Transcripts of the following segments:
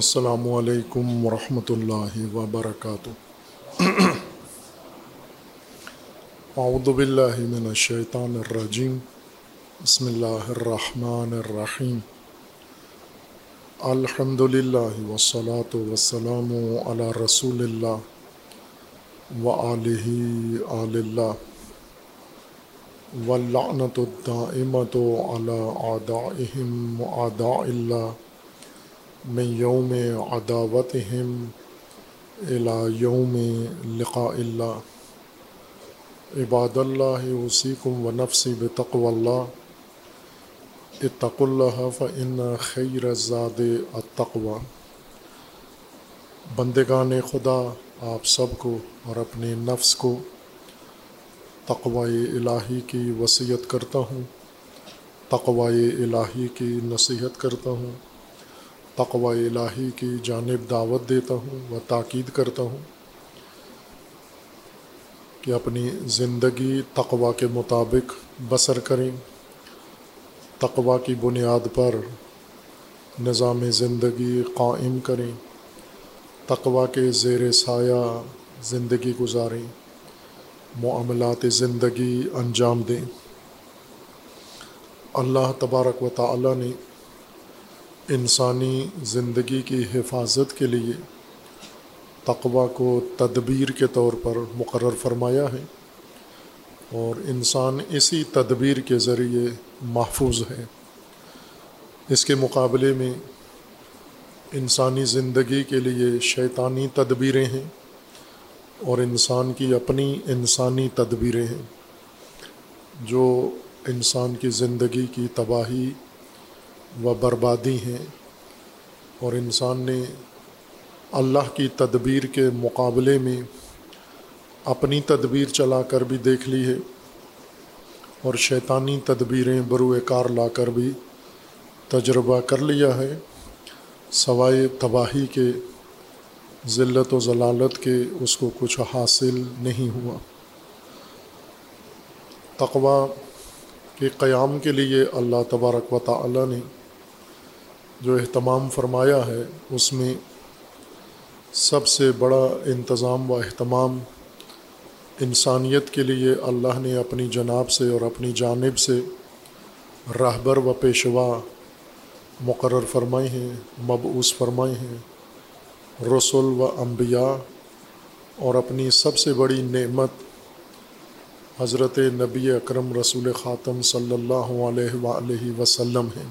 السلام علیکم ورحمۃ اللہ وبرکاتہ۔ اعوذ باللہ من الشیطان الرجیم، بسم اللہ الرحمن الرحیم، الحمد للہ والصلاۃ والسلام علی رسول اللہ وآلہ آل اللہ واللعنۃ الدائمۃ علی اعدائہم اعداء اللہ من یوم عداوتہم الی یوم لقاء اللہ۔ عباد اللہ، اوصیکم و نفسی بتقوى اللہ، اتقوا اللہ فإن خیر الزاد التقوی۔ بندگان خدا، آپ سب کو اور اپنے نفس کو تقوی الہی کی وصیت کرتا ہوں، تقوی الہی کی نصیحت کرتا ہوں، تقوی الہی کی جانب دعوت دیتا ہوں و تاکید کرتا ہوں کہ اپنی زندگی تقوی کے مطابق بسر کریں، تقوی کی بنیاد پر نظام زندگی قائم کریں، تقوی کے زیر سایہ زندگی گزاریں، معاملات زندگی انجام دیں۔ اللہ تبارک و تعالی نے انسانی زندگی کی حفاظت کے لیے تقوی کو تدبیر کے طور پر مقرر فرمایا ہے، اور انسان اسی تدبیر کے ذریعے محفوظ ہے۔ اس کے مقابلے میں انسانی زندگی کے لیے شیطانی تدبیریں ہیں اور انسان کی اپنی انسانی تدبیریں ہیں جو انسان کی زندگی کی تباہی و بربادی ہیں، اور انسان نے اللہ کی تدبیر کے مقابلے میں اپنی تدبیر چلا کر بھی دیکھ لی ہے اور شیطانی تدبیریں بروئے کار لا کر بھی تجربہ کر لیا ہے، سوائے تباہی کے، ذلت و ذلالت کے اس کو کچھ حاصل نہیں ہوا۔ تقوی کے قیام کے لیے اللہ تبارک و تعالی نے جو اہتمام فرمایا ہے، اس میں سب سے بڑا انتظام و اہتمام انسانیت کے لیے اللہ نے اپنی جناب سے اور اپنی جانب سے راہبر و پیشوا مقرر فرمائے ہیں، مبعوث فرمائے ہیں، رسول و انبیاء، اور اپنی سب سے بڑی نعمت حضرت نبی اکرم رسول خاتم صلی اللہ علیہ وآلہ وسلم ہیں،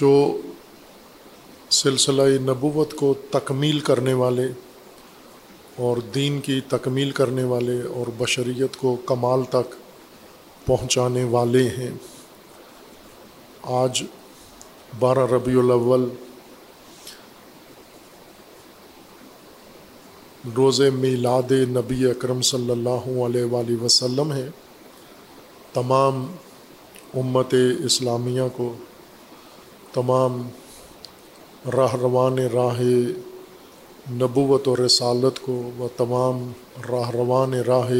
جو سلسلہ نبوت کو تکمیل کرنے والے اور دین کی تکمیل کرنے والے اور بشریت کو کمال تک پہنچانے والے ہیں۔ آج 12 ربیع الاول روز میلاد نبی اکرم صلی اللہ علیہ وآلہ وسلم ہے۔ تمام امت اسلامیہ کو، تمام راہروان راہ نبوت و رسالت کو و تمام راہروان راہ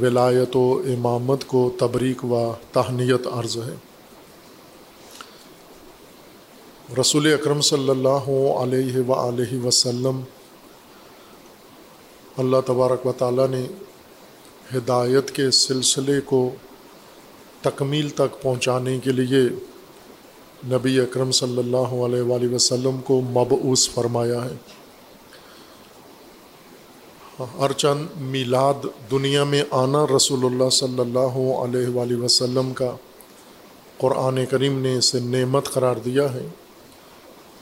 ولایت و امامت کو تبریک و تہنیت عرض ہے۔ رسول اکرم صلی اللہ علیہ وآلہ وسلم، اللہ تبارک و تعالی نے ہدایت کے سلسلے کو تکمیل تک پہنچانے کے لیے نبی اکرم صلی اللہ علیہ وآلہ وسلم کو مبعوث فرمایا ہے۔ ہر چند میلاد دنیا میں آنا رسول اللہ صلی اللہ علیہ وآلہ وسلم کا قرآن کریم نے اسے نعمت قرار دیا ہے،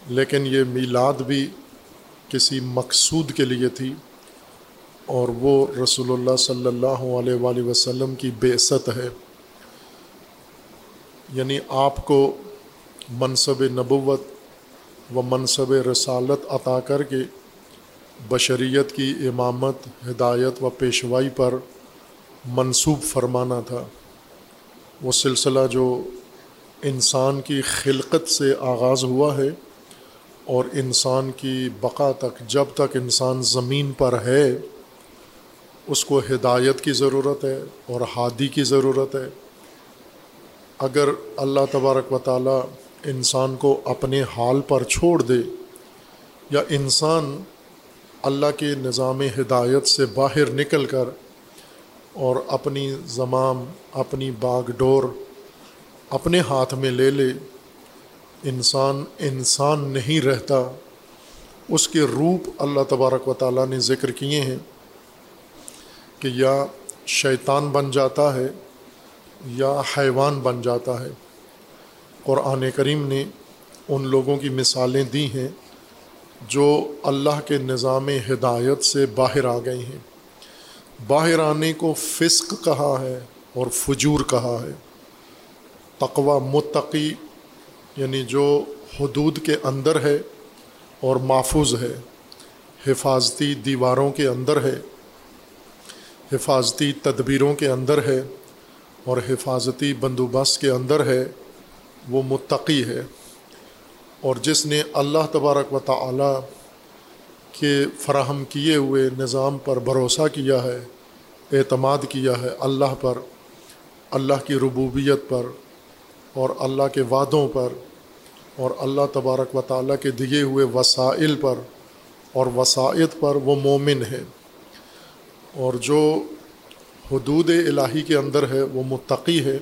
لیکن یہ میلاد بھی کسی مقصود کے لیے تھی، اور وہ رسول اللہ صلی اللہ علیہ وآلہ وسلم کی بعثت ہے، یعنی آپ کو منصب نبوت و منصب رسالت عطا کر کے بشریت کی امامت، ہدایت و پیشوائی پر منسوب فرمانا تھا۔ وہ سلسلہ جو انسان کی خلقت سے آغاز ہوا ہے اور انسان کی بقا تک، جب تک انسان زمین پر ہے، اس کو ہدایت کی ضرورت ہے اور ہادی کی ضرورت ہے۔ اگر اللہ تبارک و تعالی انسان کو اپنے حال پر چھوڑ دے یا انسان اللہ کے نظام ہدایت سے باہر نکل کر اور اپنی زمام، اپنی باغ ڈور اپنے ہاتھ میں لے لے، انسان انسان نہیں رہتا۔ اس کے روپ اللہ تبارک و تعالیٰ نے ذکر کیے ہیں کہ یا شیطان بن جاتا ہے یا حیوان بن جاتا ہے۔ قرآن کریم نے ان لوگوں کی مثالیں دی ہیں جو اللہ کے نظام ہدایت سے باہر آ گئے ہیں۔ باہر آنے کو فسق کہا ہے اور فجور کہا ہے۔ تقوی متقی یعنی جو حدود کے اندر ہے اور محفوظ ہے، حفاظتی دیواروں کے اندر ہے، حفاظتی تدبیروں کے اندر ہے اور حفاظتی بندوبست کے اندر ہے، وہ متقی ہے۔ اور جس نے اللہ تبارک و تعالی کے فراہم کیے ہوئے نظام پر بھروسہ کیا ہے، اعتماد کیا ہے اللہ پر، اللہ کی ربوبیت پر اور اللہ کے وعدوں پر اور اللہ تبارک و تعالیٰ کے دیے ہوئے وسائل پر اور وسائط پر، وہ مومن ہے۔ اور جو حدود الہی کے اندر ہے وہ متقی ہے۔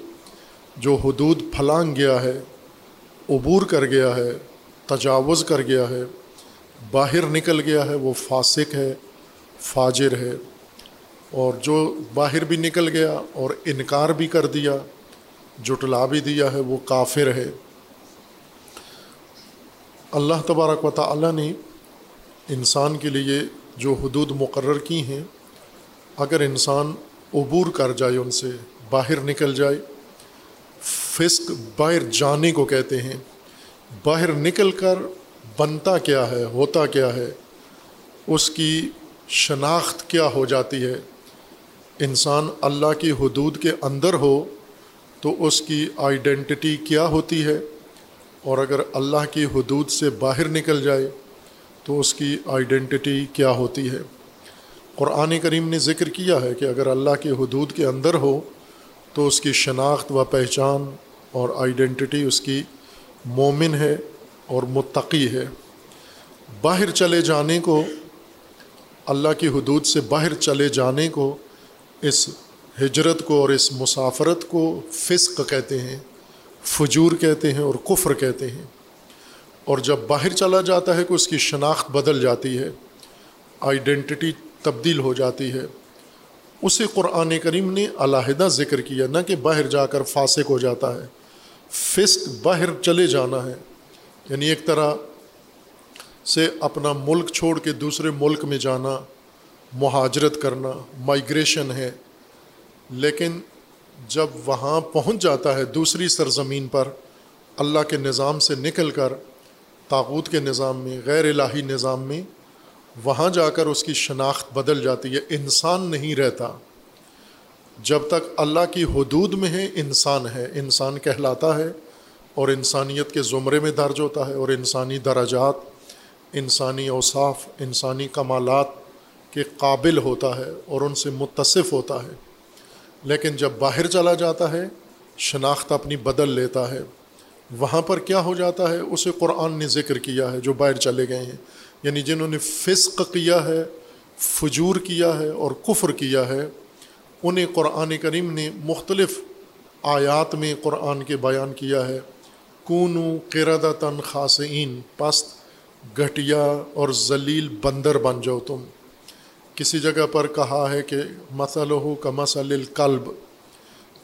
جو حدود پھلانگ گیا ہے، عبور کر گیا ہے، تجاوز کر گیا ہے، باہر نکل گیا ہے، وہ فاسق ہے، فاجر ہے۔ اور جو باہر بھی نکل گیا اور انکار بھی کر دیا، جھٹلا بھی دیا ہے، وہ کافر ہے۔ اللہ تبارک و تعالیٰ نے انسان کے لیے جو حدود مقرر کی ہیں، اگر انسان عبور کر جائے، ان سے باہر نکل جائے، فسق باہر جانے کو کہتے ہیں۔ باہر نکل کر بنتا کیا ہے، ہوتا کیا ہے، اس کی شناخت کیا ہو جاتی ہے؟ انسان اللہ کی حدود کے اندر ہو تو اس کی آئیڈینٹی کیا ہوتی ہے، اور اگر اللہ کی حدود سے باہر نکل جائے تو اس کی آئیڈینٹی کیا ہوتی ہے؟ قرآن کریم نے ذکر کیا ہے کہ اگر اللہ کے حدود کے اندر ہو تو اس کی شناخت و پہچان اور آئیڈینٹی اس کی مومن ہے اور متقی ہے۔ باہر چلے جانے کو، اللہ کی حدود سے باہر چلے جانے کو، اس ہجرت کو اور اس مسافرت کو فسق کہتے ہیں، فجور کہتے ہیں اور کفر کہتے ہیں۔ اور جب باہر چلا جاتا ہے تو اس کی شناخت بدل جاتی ہے، آئیڈینٹی تبدیل ہو جاتی ہے۔ اسے قرآن کریم نے علیحدہ ذکر کیا، نہ کہ باہر جا کر فاسق ہو جاتا ہے۔ فسق باہر چلے جانا ہے، یعنی ایک طرح سے اپنا ملک چھوڑ کے دوسرے ملک میں جانا، مہاجرت کرنا، مائیگریشن ہے۔ لیکن جب وہاں پہنچ جاتا ہے، دوسری سرزمین پر، اللہ کے نظام سے نکل کر طاغوت کے نظام میں، غیر الہی نظام میں، وہاں جا کر اس کی شناخت بدل جاتی ہے، انسان نہیں رہتا۔ جب تک اللہ کی حدود میں ہے، انسان کہلاتا ہے اور انسانیت کے زمرے میں درج ہوتا ہے، اور انسانی درجات، انسانی اوصاف، انسانی کمالات کے قابل ہوتا ہے اور ان سے متصف ہوتا ہے۔ لیکن جب باہر چلا جاتا ہے، شناخت اپنی بدل لیتا ہے۔ وہاں پر کیا ہو جاتا ہے، اسے قرآن نے ذکر کیا ہے، جو باہر چلے گئے ہیں، یعنی جنہوں نے فسق کیا ہے، فجور کیا ہے اور کفر کیا ہے، انہیں قرآن کریم نے مختلف آیات میں قرآن کے بیان کیا ہے۔ کونوا قردۃ خاسئین، پست، گھٹیا اور ذلیل بندر بن جاؤ تم۔ کسی جگہ پر کہا ہے کہ مثلہ کمثل الکلب،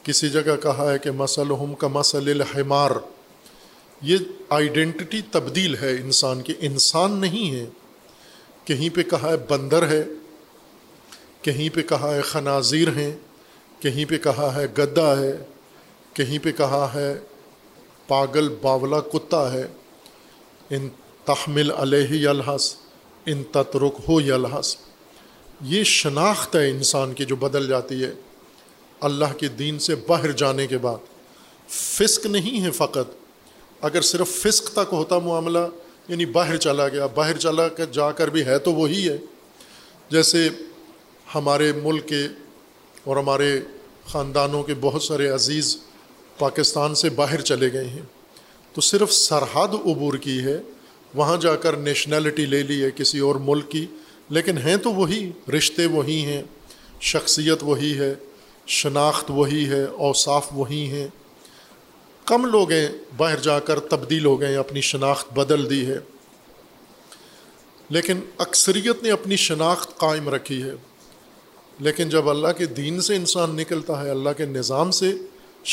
کسی جگہ کہا ہے کہ مثلہم کمثل الحمار۔ یہ آئیڈینٹی تبدیل ہے انسان کی، انسان نہیں ہے۔ کہیں پہ کہا ہے بندر ہے، کہیں پہ کہا ہے خنازیر ہیں، کہیں پہ کہا ہے گدھا ہے، کہیں پہ کہا ہے پاگل باولا کتا ہے۔ ان تحمل علیہ یلحس، ان تترک ہو یلحس۔ یہ شناخت ہے انسان کی جو بدل جاتی ہے اللہ کے دین سے باہر جانے کے بعد۔ فسق نہیں ہے فقط، اگر صرف فسق تک ہوتا معاملہ، یعنی باہر چلا گیا، باہر چلا کر جا کر بھی ہے تو وہی ہے۔ جیسے ہمارے ملک کے اور ہمارے خاندانوں کے بہت سارے عزیز پاکستان سے باہر چلے گئے ہیں، تو صرف سرحد عبور کی ہے، وہاں جا کر نیشنلٹی لے لی ہے کسی اور ملک کی، لیکن ہیں تو وہی، رشتے وہی ہیں، شخصیت وہی ہے، شناخت وہی ہے، اوصاف وہی ہیں۔ کم لوگ ہیں باہر جا کر تبدیل ہو گئے، اپنی شناخت بدل دی ہے، لیکن اکثریت نے اپنی شناخت قائم رکھی ہے۔ لیکن جب اللہ کے دین سے انسان نکلتا ہے، اللہ کے نظام سے،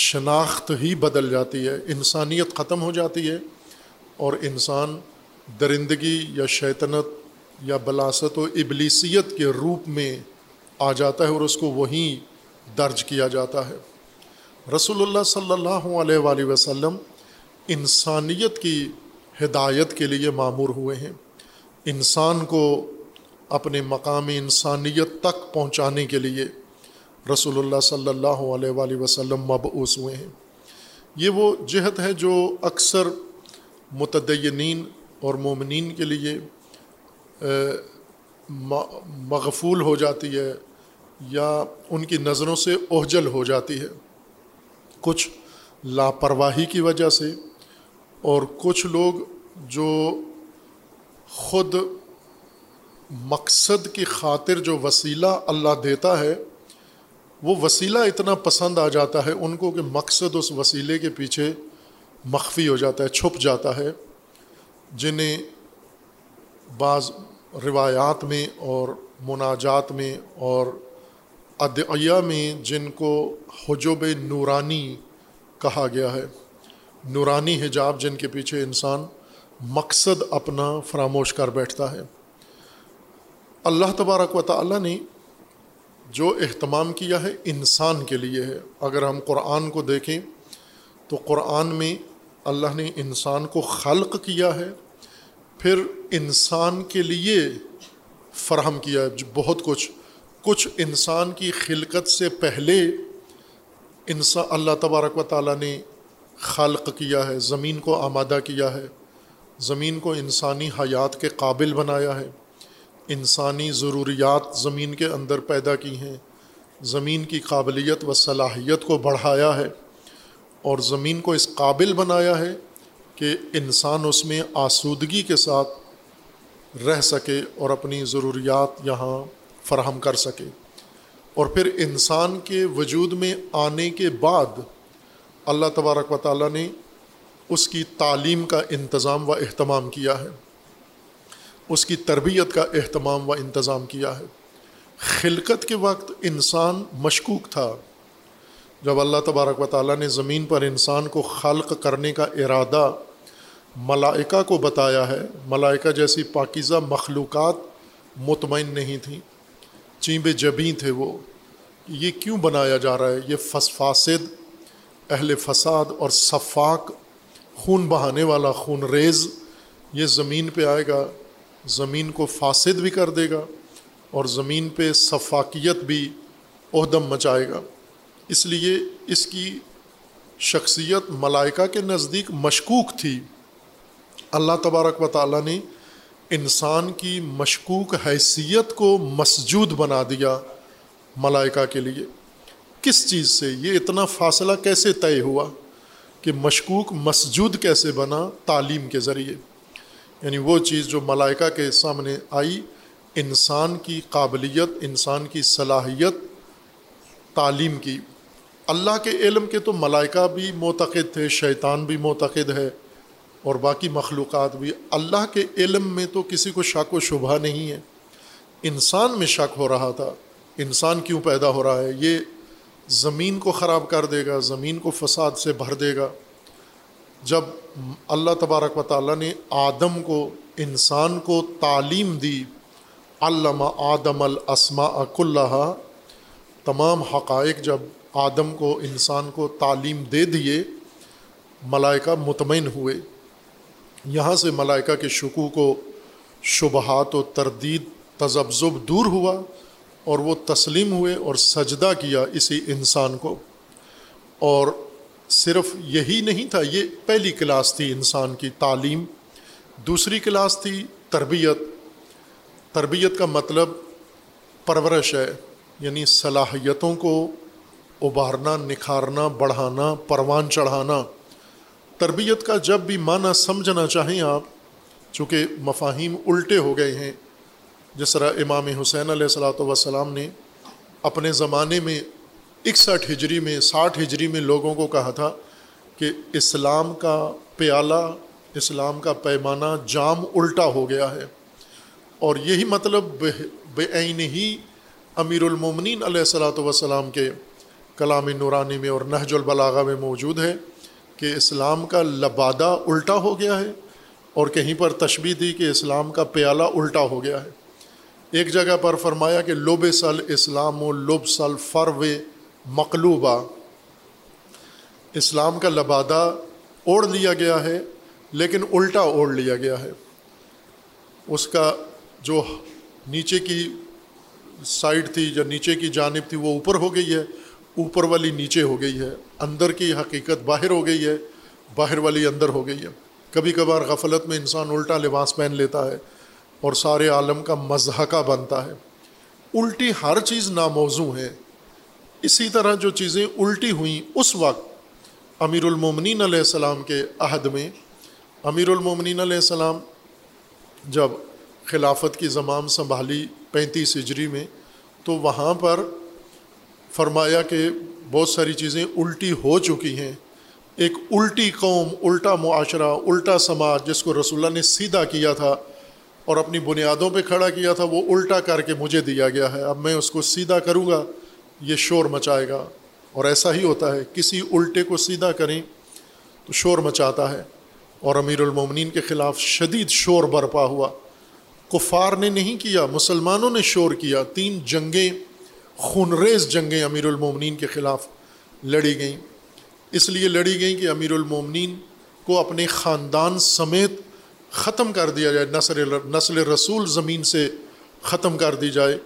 شناخت ہی بدل جاتی ہے، انسانیت ختم ہو جاتی ہے، اور انسان درندگی یا شیطنت یا بلاست و ابلیسیت کے روپ میں آ جاتا ہے، اور اس کو وہیں درج کیا جاتا ہے۔ رسول اللہ صلی اللہ علیہ وآلہ وسلم انسانیت کی ہدایت کے لیے مامور ہوئے ہیں، انسان کو اپنے مقام انسانیت تک پہنچانے کے لیے رسول اللہ صلی اللہ علیہ وآلہ وسلم مبعوث ہوئے ہیں۔ یہ وہ جہت ہے جو اکثر متدینین اور مومنین کے لیے مغفول ہو جاتی ہے یا ان کی نظروں سے اوجھل ہو جاتی ہے، کچھ لاپرواہی کی وجہ سے، اور کچھ لوگ جو خود مقصد کی خاطر جو وسیلہ اللہ دیتا ہے وہ وسیلہ اتنا پسند آ جاتا ہے ان کو کہ مقصد اس وسیلے کے پیچھے مخفی ہو جاتا ہے، چھپ جاتا ہے، جنہیں بعض روایات میں اور مناجات میں اور ادعیہ میں جن کو حجاب نورانی کہا گیا ہے، نورانی حجاب جن کے پیچھے انسان مقصد اپنا فراموش کر بیٹھتا ہے۔ اللہ تبارک و تعالی نے جو اہتمام کیا ہے انسان کے لیے ہے۔ اگر ہم قرآن کو دیکھیں تو قرآن میں اللہ نے انسان کو خلق کیا ہے، پھر انسان کے لیے فراہم کیا ہے بہت کچھ، کچھ انسان کی خلقت سے پہلے انسان اللہ تبارک و تعالی نے خلق کیا ہے، زمین کو آمادہ کیا ہے، زمین کو انسانی حیات کے قابل بنایا ہے، انسانی ضروریات زمین کے اندر پیدا کی ہیں، زمین کی قابلیت و صلاحیت کو بڑھایا ہے، اور زمین کو اس قابل بنایا ہے کہ انسان اس میں آسودگی کے ساتھ رہ سکے اور اپنی ضروریات یہاں فراہم کر سکے۔ اور پھر انسان کے وجود میں آنے کے بعد اللہ تبارک و تعالیٰ نے اس کی تعلیم کا انتظام و اہتمام کیا ہے، اس کی تربیت کا اہتمام و انتظام کیا ہے۔ خلقت کے وقت انسان مشکوک تھا، جب اللہ تبارک و تعالیٰ نے زمین پر انسان کو خلق کرنے کا ارادہ ملائکہ کو بتایا ہے، ملائکہ جیسی پاکیزہ مخلوقات مطمئن نہیں تھیں، چیمبے جبیں تھے وہ، یہ کیوں بنایا جا رہا ہے، یہ فسفاسد، اہل فساد اور صفاق، خون بہانے والا، خون ریز، یہ زمین پہ آئے گا، زمین کو فاسد بھی کر دے گا اور زمین پہ صفاقیت بھی عہدم مچائے گا۔ اس لیے اس کی شخصیت ملائکہ کے نزدیک مشکوک تھی۔ اللہ تبارک و تعالیٰ نے انسان کی مشکوک حیثیت کو مسجود بنا دیا ملائکہ کے لیے۔ کس چیز سے، یہ اتنا فاصلہ کیسے طے ہوا کہ مشکوک مسجود کیسے بنا؟ تعلیم کے ذریعے، یعنی وہ چیز جو ملائکہ کے سامنے آئی، انسان کی قابلیت، انسان کی صلاحیت، تعلیم کی۔ اللہ کے علم کے تو ملائکہ بھی معتقد تھے، شیطان بھی معتقد ہے، اور باقی مخلوقات بھی، اللہ کے علم میں تو کسی کو شک و شبہ نہیں ہے، انسان میں شک ہو رہا تھا، انسان کیوں پیدا ہو رہا ہے، یہ زمین کو خراب کر دے گا، زمین کو فساد سے بھر دے گا۔ جب اللہ تبارک و تعالیٰ نے آدم کو، انسان کو تعلیم دی، علم آدم الاسماء کلہا، تمام حقائق جب آدم کو، انسان کو تعلیم دے دیے، ملائکہ مطمئن ہوئے۔ یہاں سے ملائکہ کے شکوک و شبہات و تردید، تذبذب دور ہوا، اور وہ تسلیم ہوئے اور سجدہ کیا اسی انسان کو۔ اور صرف یہی نہیں تھا، یہ پہلی کلاس تھی انسان کی، تعلیم۔ دوسری کلاس تھی تربیت۔ تربیت کا مطلب پرورش ہے، یعنی صلاحیتوں کو ابھارنا، نکھارنا، بڑھانا، پروان چڑھانا۔ تربیت کا جب بھی معنی سمجھنا چاہیں آپ، چونکہ مفاہیم الٹے ہو گئے ہیں، جس طرح امام حسین علیہ الصلاۃ والسلام نے اپنے زمانے میں 60 ہجری میں لوگوں کو کہا تھا کہ اسلام کا پیالہ، اسلام کا پیمانہ جام الٹا ہو گیا ہے، اور یہی مطلب بے عین ہی امیر المومنین علیہ الصلاۃ والسلام کے کلام نورانی میں اور نہج البلاغہ میں موجود ہے کہ اسلام کا لبادہ الٹا ہو گیا ہے، اور کہیں پر تشبیہ دی کہ اسلام کا پیالہ الٹا ہو گیا ہے۔ ایک جگہ پر فرمایا کہ لبس الاسلام و لبس الفرو مقلوبہ، اسلام کا لبادہ اوڑھ لیا گیا ہے لیکن الٹا اوڑھ لیا گیا ہے، اس کا جو نیچے کی سائڈ تھی، جو نیچے کی جانب تھی، وہ اوپر ہو گئی ہے، اوپر والی نیچے ہو گئی ہے، اندر کی حقیقت باہر ہو گئی ہے، باہر والی اندر ہو گئی ہے۔ کبھی کبھار غفلت میں انسان الٹا لباس پہن لیتا ہے اور سارے عالم کا مضحکہ بنتا ہے۔ الٹی ہر چیز ناموزوں ہے، اسی طرح جو چیزیں الٹی ہوئیں اس وقت امیر المومنین علیہ السلام کے عہد میں، امیر المومنین علیہ السلام جب خلافت کی زمام سنبھالی 35 ہجری میں، تو وہاں پر فرمایا کہ بہت ساری چیزیں الٹی ہو چکی ہیں، ایک الٹی قوم، الٹا معاشرہ، الٹا سماج، جس کو رسول اللہ نے سیدھا کیا تھا اور اپنی بنیادوں پہ کھڑا کیا تھا، وہ الٹا کر کے مجھے دیا گیا ہے، اب میں اس کو سیدھا کروں گا، یہ شور مچائے گا۔ اور ایسا ہی ہوتا ہے، کسی الٹے کو سیدھا کریں تو شور مچاتا ہے، اور امیر المومنین کے خلاف شدید شور برپا ہوا۔ کفار نے نہیں کیا، مسلمانوں نے شور کیا، 3 جنگیں، خونریز جنگیں امیر المومنین کے خلاف لڑی گئیں۔ اس لیے لڑی گئیں کہ امیر المومنین کو اپنے خاندان سمیت ختم کر دیا جائے، نسل رسول زمین سے ختم کر دی جائے،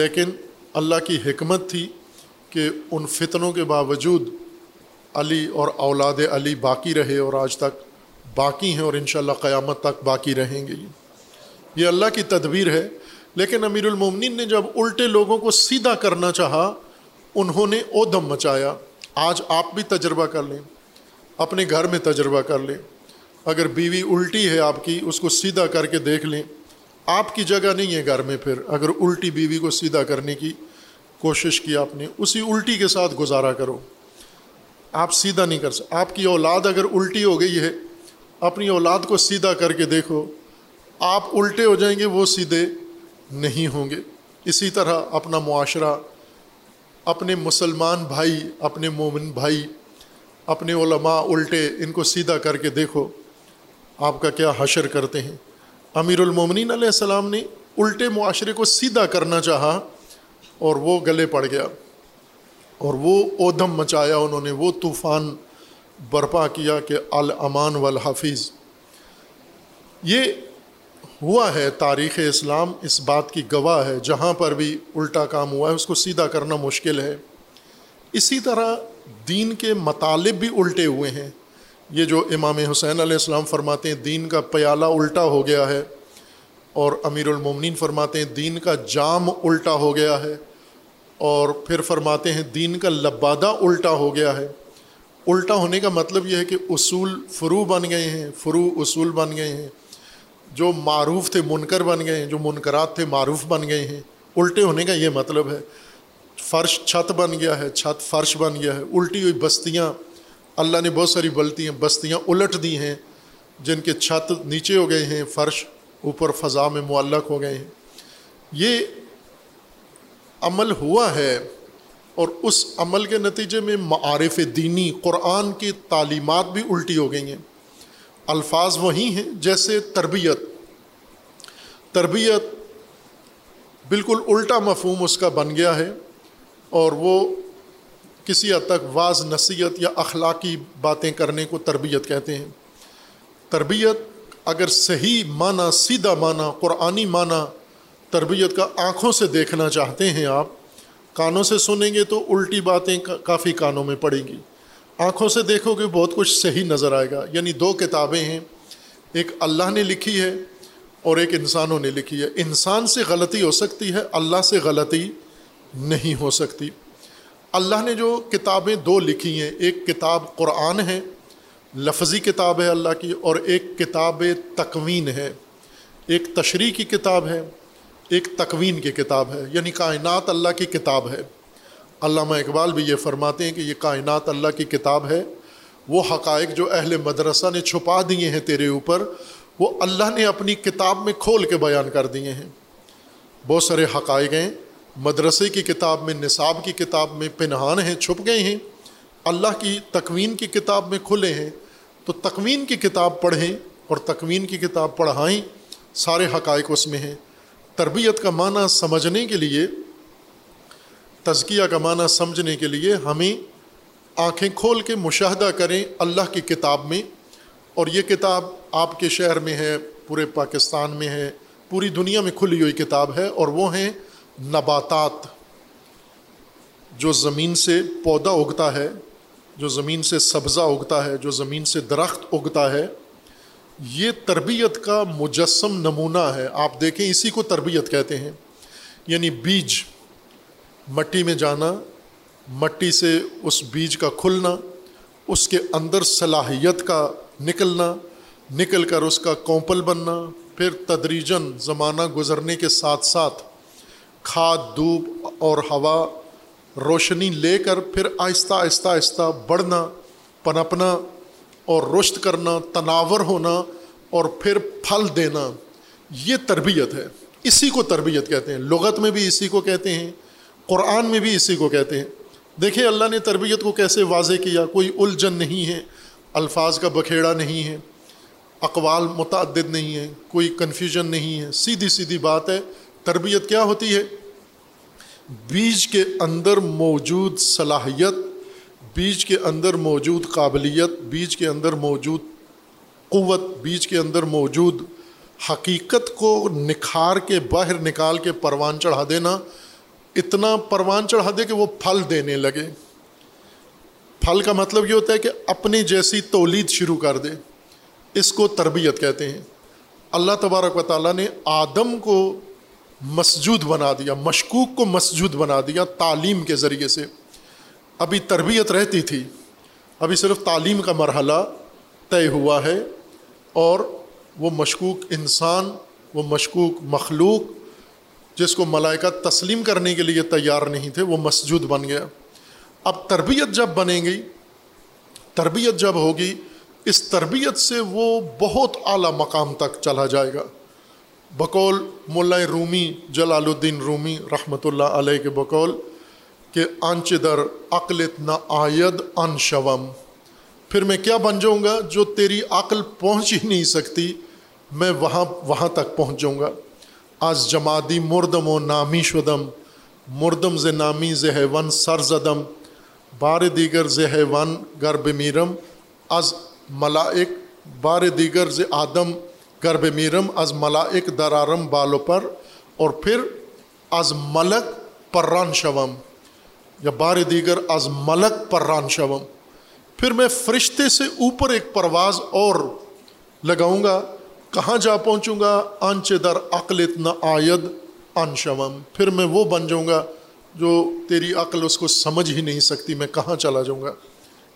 لیکن اللہ کی حکمت تھی کہ ان فتنوں کے باوجود علی اور اولاد علی باقی رہے، اور آج تک باقی ہیں، اور انشاءاللہ قیامت تک باقی رہیں گے۔ یہ اللہ کی تدبیر ہے، لیکن امیر المومنین نے جب الٹے لوگوں کو سیدھا کرنا چاہا، انہوں نے اودم مچایا۔ آج آپ بھی تجربہ کر لیں، اپنے گھر میں تجربہ کر لیں، اگر بیوی الٹی ہے آپ کی، اس کو سیدھا کر کے دیکھ لیں، آپ کی جگہ نہیں ہے گھر میں، پھر اگر الٹی بیوی کو سیدھا کرنے کی کوشش کی آپ نے، اسی الٹی کے ساتھ گزارا کرو، آپ سیدھا نہیں کر سکتے۔ آپ کی اولاد اگر الٹی ہو گئی ہے، اپنی اولاد کو سیدھا کر کے دیکھو، آپ الٹے ہو جائیں گے، وہ سیدھے نہیں ہوں گے۔ اسی طرح اپنا معاشرہ، اپنے مسلمان بھائی، اپنے مومن بھائی، اپنے علماء الٹے، ان کو سیدھا کر کے دیکھو آپ کا کیا حشر کرتے ہیں۔ امیر المومنین علیہ السلام نے الٹے معاشرے کو سیدھا کرنا چاہا اور وہ گلے پڑ گیا، اور وہ اودم مچایا، انہوں نے وہ طوفان برپا کیا کہ الامان والحفیظ۔ یہ ہوا ہے، تاریخ اسلام اس بات کی گواہ ہے، جہاں پر بھی الٹا کام ہوا ہے اس کو سیدھا کرنا مشکل ہے۔ اسی طرح دین کے مطالب بھی الٹے ہوئے ہیں، یہ جو امام حسین علیہ السلام فرماتے ہیں دین کا پیالہ الٹا ہو گیا ہے، اور امیر المومنین فرماتے ہیں دین کا جام الٹا ہو گیا ہے، اور پھر فرماتے ہیں دین کا لبادہ الٹا ہو گیا ہے۔ الٹا ہونے کا مطلب یہ ہے کہ اصول فرو بن گئے ہیں، فرو اصول بن گئے ہیں، جو معروف تھے منکر بن گئے ہیں، جو منکرات تھے معروف بن گئے ہیں۔ الٹے ہونے کا یہ مطلب ہے۔ فرش چھت بن گیا ہے، چھت فرش بن گیا ہے۔ الٹی ہوئی بستیاں، اللہ نے بہت ساری بستیاں الٹ دی ہیں، جن کے چھت نیچے ہو گئے ہیں، فرش اوپر فضا میں معلق ہو گئے ہیں۔ یہ عمل ہوا ہے، اور اس عمل کے نتیجے میں معارف دینی، قرآن کی تعلیمات بھی الٹی ہو گئی ہیں۔ الفاظ وہی ہیں، جیسے تربیت بالکل الٹا مفہوم اس کا بن گیا ہے، اور وہ کسی حد تک واز نصیحت یا اخلاقی باتیں کرنے کو تربیت کہتے ہیں۔ تربیت اگر صحیح معنی، سیدھا معنی، قرآنی معنی تربیت کا آنکھوں سے دیکھنا چاہتے ہیں آپ، کانوں سے سنیں گے تو الٹی باتیں کافی کانوں میں پڑیں گی، آنکھوں سے دیکھو گے بہت کچھ صحیح نظر آئے گا۔ یعنی 2 کتابیں ہیں، ایک اللہ نے لکھی ہے اور ایک انسانوں نے لکھی ہے۔ انسان سے غلطی ہو سکتی ہے، اللہ سے غلطی نہیں ہو سکتی۔ اللہ نے جو کتابیں 2 لکھی ہیں، ایک کتاب قرآن ہے لفظی کتاب ہے اللہ کی، اور ایک کتاب تکوین ہے، ایک تشریح کی کتاب ہے، ایک تکوین کی کتاب ہے، یعنی کائنات اللہ کی کتاب ہے۔ علامہ اقبال بھی یہ فرماتے ہیں کہ یہ کائنات اللہ کی کتاب ہے، وہ حقائق جو اہل مدرسہ نے چھپا دیے ہیں تیرے اوپر، وہ اللہ نے اپنی کتاب میں کھول کے بیان کر دیے ہیں۔ بہت سارے حقائق ہیں مدرسے کی کتاب میں، نصاب کی کتاب میں پنہان ہیں، چھپ گئے ہیں، اللہ کی تکوین کی کتاب میں کھلے ہیں۔ تو تکوین کی کتاب پڑھیں اور تکوین کی کتاب پڑھائیں، سارے حقائق اس میں ہیں۔ تربیت کا معنی سمجھنے کے لیے، تزکیہ کا معنی سمجھنے کے لیے ہمیں آنکھیں کھول کے مشاہدہ کریں اللہ کی کتاب میں۔ اور یہ کتاب آپ کے شہر میں ہے، پورے پاکستان میں ہے، پوری دنیا میں کھلی ہوئی کتاب ہے، اور وہ ہیں نباتات، جو زمین سے پودا اگتا ہے، جو زمین سے سبزہ اگتا ہے، جو زمین سے درخت اگتا ہے۔ یہ تربیت کا مجسم نمونہ ہے، آپ دیکھیں اسی کو تربیت کہتے ہیں۔ یعنی بیج مٹی میں جانا، مٹی سے اس بیج کا کھلنا، اس کے اندر صلاحیت کا نکلنا، نکل کر اس کا کونپل بننا، پھر تدریجاً زمانہ گزرنے کے ساتھ ساتھ کھاد، دھوپ اور ہوا، روشنی لے کر پھر آہستہ آہستہ آہستہ بڑھنا، پنپنا اور رشد کرنا، تناور ہونا اور پھر پھل دینا، یہ تربیت ہے۔ اسی کو تربیت کہتے ہیں، لغت میں بھی اسی کو کہتے ہیں، قرآن میں بھی اسی کو کہتے ہیں۔ دیکھیں اللہ نے تربیت کو کیسے واضح کیا، کوئی الجھن نہیں ہے، الفاظ کا بکھیڑا نہیں ہے، اقوال متعدد نہیں ہے، کوئی کنفیوژن نہیں ہے، سیدھی سیدھی بات ہے۔ تربیت کیا ہوتی ہے؟ بیج کے اندر موجود صلاحیت، بیج کے اندر موجود قابلیت، بیج کے اندر موجود قوت، بیج کے اندر موجود حقیقت کو نکھار کے باہر نکال کے پروان چڑھا دینا، اتنا پروان چڑھا دے کہ وہ پھل دینے لگے۔ پھل کا مطلب یہ ہوتا ہے کہ اپنی جیسی تولید شروع کر دے، اس کو تربیت کہتے ہیں۔ اللہ تبارک و تعالیٰ نے آدم کو مسجود بنا دیا، مشکوک کو مسجود بنا دیا تعلیم کے ذریعے سے۔ ابھی تربیت رہتی تھی، ابھی صرف تعلیم کا مرحلہ طے ہوا ہے، اور وہ مشکوک انسان، وہ مشکوک مخلوق جس کو ملائکہ تسلیم کرنے کے لیے تیار نہیں تھے، وہ مسجود بن گیا۔ اب تربیت جب بنے گی، تربیت جب ہوگی، اس تربیت سے وہ بہت اعلیٰ مقام تک چلا جائے گا۔ بقول مولا رومی، جلال الدین رومی رحمۃ اللہ علیہ کے بقول کہ آنچ در عقلت نہ آید ان شوم، پھر میں کیا بن جاؤں گا جو تیری عقل پہنچ ہی نہیں سکتی، میں وہاں تک پہنچ جاؤں گا۔ از جمادی مردم و نامی شدم، مردم ز نامی ز حیوان سر زدم، بار دیگر ز حیوان گر بمیرم از ملائک، بار دیگر ز آدم گر بمیرم از ملائک درارم بالو پر، اور پھر از ملک پران شوم، یا بار دیگر از ملک پران شوم، پھر میں فرشتے سے اوپر ایک پرواز اور لگاؤں گا۔ کہاں جا پہنچوں گا؟ آنچ در عقل اتنا آید ان شوم، پھر میں وہ بن جاؤں گا جو تیری عقل اس کو سمجھ ہی نہیں سکتی، میں کہاں چلا جاؤں گا۔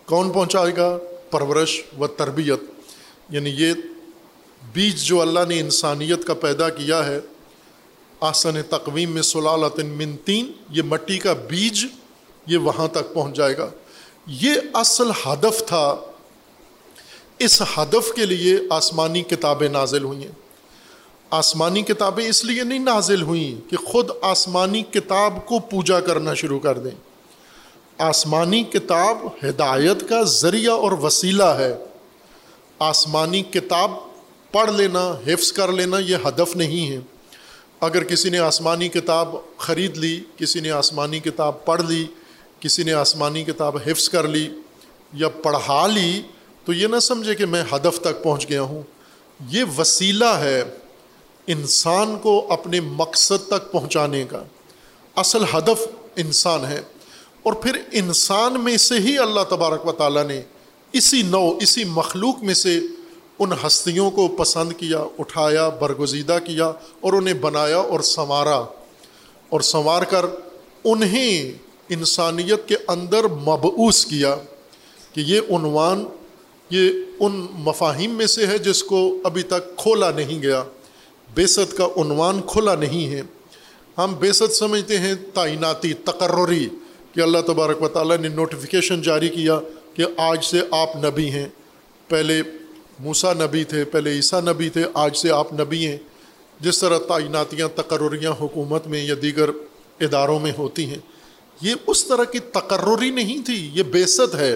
کون پہنچائے گا؟ پرورش و تربیت۔ یعنی یہ بیج جو اللہ نے انسانیت کا پیدا کیا ہے، آسن تقویم میں سلالت من تین، یہ مٹی کا بیج، یہ وہاں تک پہنچ جائے گا۔ یہ اصل ہدف تھا، اس ہدف کے لیے آسمانی کتابیں نازل ہوئی ہیں۔ آسمانی کتابیں اس لیے نہیں نازل ہوئیں کہ خود آسمانی کتاب کو پوجا کرنا شروع کر دیں۔ آسمانی کتاب ہدایت کا ذریعہ اور وسیلہ ہے۔ آسمانی کتاب پڑھ لینا، حفظ کر لینا، یہ ہدف نہیں ہے۔ اگر کسی نے آسمانی کتاب خرید لی، کسی نے آسمانی کتاب پڑھ لی، کسی نے آسمانی کتاب حفظ کر لی یا پڑھا لی، تو یہ نہ سمجھے کہ میں ہدف تک پہنچ گیا ہوں۔ یہ وسیلہ ہے انسان کو اپنے مقصد تک پہنچانے کا، اصل ہدف انسان ہے۔ اور پھر انسان میں سے ہی اللہ تبارک و تعالیٰ نے اسی نو، اسی مخلوق میں سے ان ہستیوں کو پسند کیا، اٹھایا، برگزیدہ کیا اور انہیں بنایا اور سنوارا، اور سنوار کر انہیں انسانیت کے اندر مبعوث کیا کہ یہ عنوان، یہ ان مفاہیم میں سے ہے جس کو ابھی تک کھولا نہیں گیا، بعثت کا عنوان کھلا نہیں ہے۔ ہم بعثت سمجھتے ہیں تعیناتی، تقرری، کہ اللہ تبارک و تعالیٰ نے نوٹیفیکیشن جاری کیا کہ آج سے آپ نبی ہیں۔ پہلے موسیٰ نبی تھے، پہلے عیسیٰ نبی تھے، آج سے آپ نبی ہیں۔ جس طرح تعیناتیاں، تقرریاں حکومت میں یا دیگر اداروں میں ہوتی ہیں، یہ اس طرح کی تقرری نہیں تھی، یہ بعثت ہے۔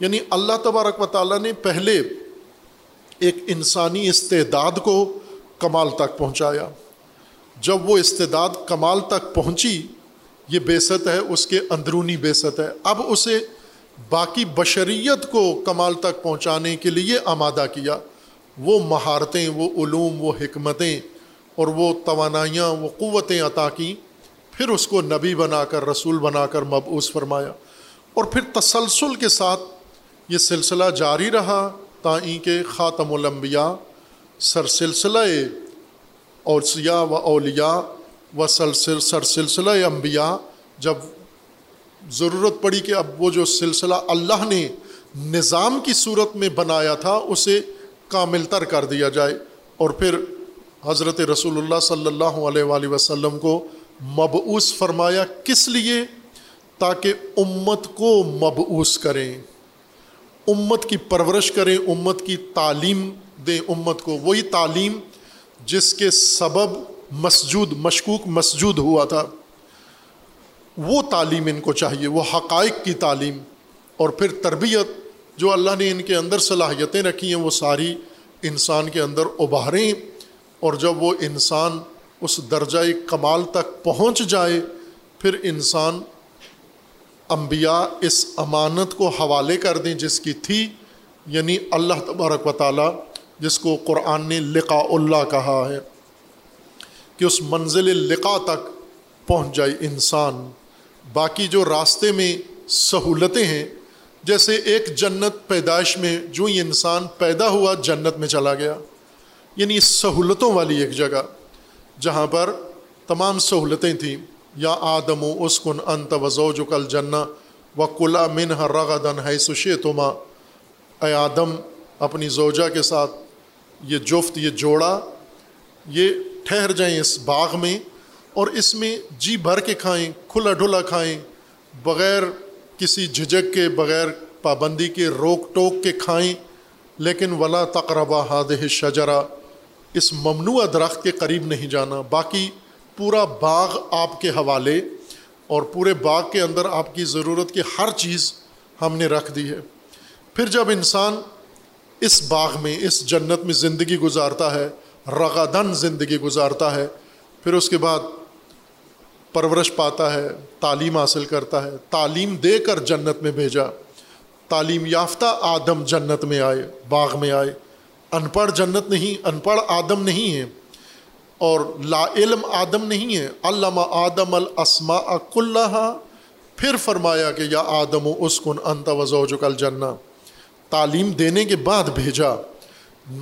یعنی اللہ تبارک و تعالیٰ نے پہلے ایک انسانی استعداد کو کمال تک پہنچایا، جب وہ استعداد کمال تک پہنچی، یہ بعثت ہے، اس کے اندرونی بعثت ہے۔ اب اسے باقی بشریت کو کمال تک پہنچانے کے لیے آمادہ کیا، وہ مہارتیں، وہ علوم، وہ حکمتیں اور وہ توانائیاں، وہ قوتیں عطا کیں، پھر اس کو نبی بنا کر، رسول بنا کر مبعوث فرمایا، اور پھر تسلسل کے ساتھ یہ سلسلہ جاری رہا تائیں کہ خاتم الانبیاء، سلسلہ اوصیاء و اولیاء و سلسلہ انبیاء، جب ضرورت پڑی کہ اب وہ جو سلسلہ اللہ نے نظام کی صورت میں بنایا تھا اسے کامل تر کر دیا جائے، اور پھر حضرت رسول اللہ صلی اللہ علیہ وآلہ وسلم کو مبعوث فرمایا۔ کس لیے؟ تاکہ امت کو مبعوث کریں، امت کی پرورش کریں، امت کی تعلیم دیں، امت کو وہی تعلیم جس کے سبب مسجود، مشکوک مسجود ہوا تھا، وہ تعلیم ان کو چاہیے، وہ حقائق کی تعلیم۔ اور پھر تربیت، جو اللہ نے ان کے اندر صلاحیتیں رکھی ہیں وہ ساری انسان کے اندر ابھاریں، اور جب وہ انسان اس درجہ کمال تک پہنچ جائے، پھر انسان انبیاء اس امانت کو حوالے کر دیں جس کی تھی، یعنی اللہ تبارک و تعالیٰ، جس کو قرآن نے لقاء اللہ کہا ہے، کہ اس منزل لقاء تک پہنچ جائے انسان۔ باقی جو راستے میں سہولتیں ہیں، جیسے ایک جنت پیدائش میں، جو ہی انسان پیدا ہوا جنت میں چلا گیا، یعنی سہولتوں والی ایک جگہ جہاں پر تمام سہولتیں تھیں۔ یا آدم اسکن انت وزوجک الجنہ وکلا منہا رغدا حیث شئتما، اے آدم اپنی زوجہ کے ساتھ یہ جفت، یہ جوڑا، یہ ٹھہر جائیں اس باغ میں، اور اس میں جی بھر کے کھائیں، کھلا ڈھلا کھائیں، بغیر کسی جھجک کے، بغیر پابندی کے، روک ٹوک کے کھائیں، لیکن ولا تقربا ہذہ الشجرہ، اس ممنوع درخت کے قریب نہیں جانا۔ باقی پورا باغ آپ کے حوالے، اور پورے باغ کے اندر آپ کی ضرورت کی ہر چیز ہم نے رکھ دی ہے۔ پھر جب انسان اس باغ میں، اس جنت میں زندگی گزارتا ہے، رغدن زندگی گزارتا ہے، پھر اس کے بعد پرورش پاتا ہے، تعلیم حاصل کرتا ہے، تعلیم دے کر جنت میں بھیجا، تعلیم یافتہ آدم جنت میں آئے، باغ میں آئے، ان پڑھ جنت نہیں، ان پڑھ آدم نہیں ہے، اور لا علم آدم نہیں ہے۔ علم آدم الاسماء کلہا، پھر فرمایا کہ یا آدم اسکن انت وزوجک الجنہ، تعلیم دینے کے بعد بھیجا،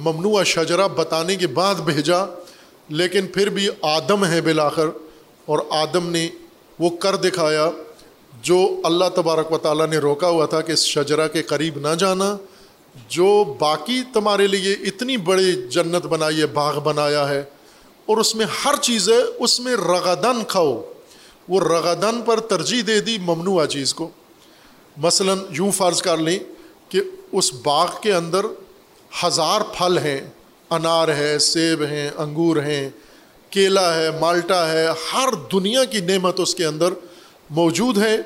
ممنوع شجرہ بتانے کے بعد بھیجا، لیکن پھر بھی آدم ہے بالآخر، اور آدم نے وہ کر دکھایا جو اللہ تبارک و تعالیٰ نے روکا ہوا تھا کہ اس شجرہ کے قریب نہ جانا، جو باقی تمہارے لیے اتنی بڑی جنت بنائی ہے، باغ بنایا ہے، اور اس میں ہر چیز ہے، اس میں رغدن کھاؤ، وہ رغدن پر ترجیح دے دی ممنوع چیز کو۔ مثلا یوں فرض کر لیں کہ اس باغ کے اندر 1000 پھل ہیں، انار ہے، سیب ہیں، انگور ہیں، کیلا ہے، مالٹا ہے، ہر دنیا کی نعمت اس کے اندر موجود ہے،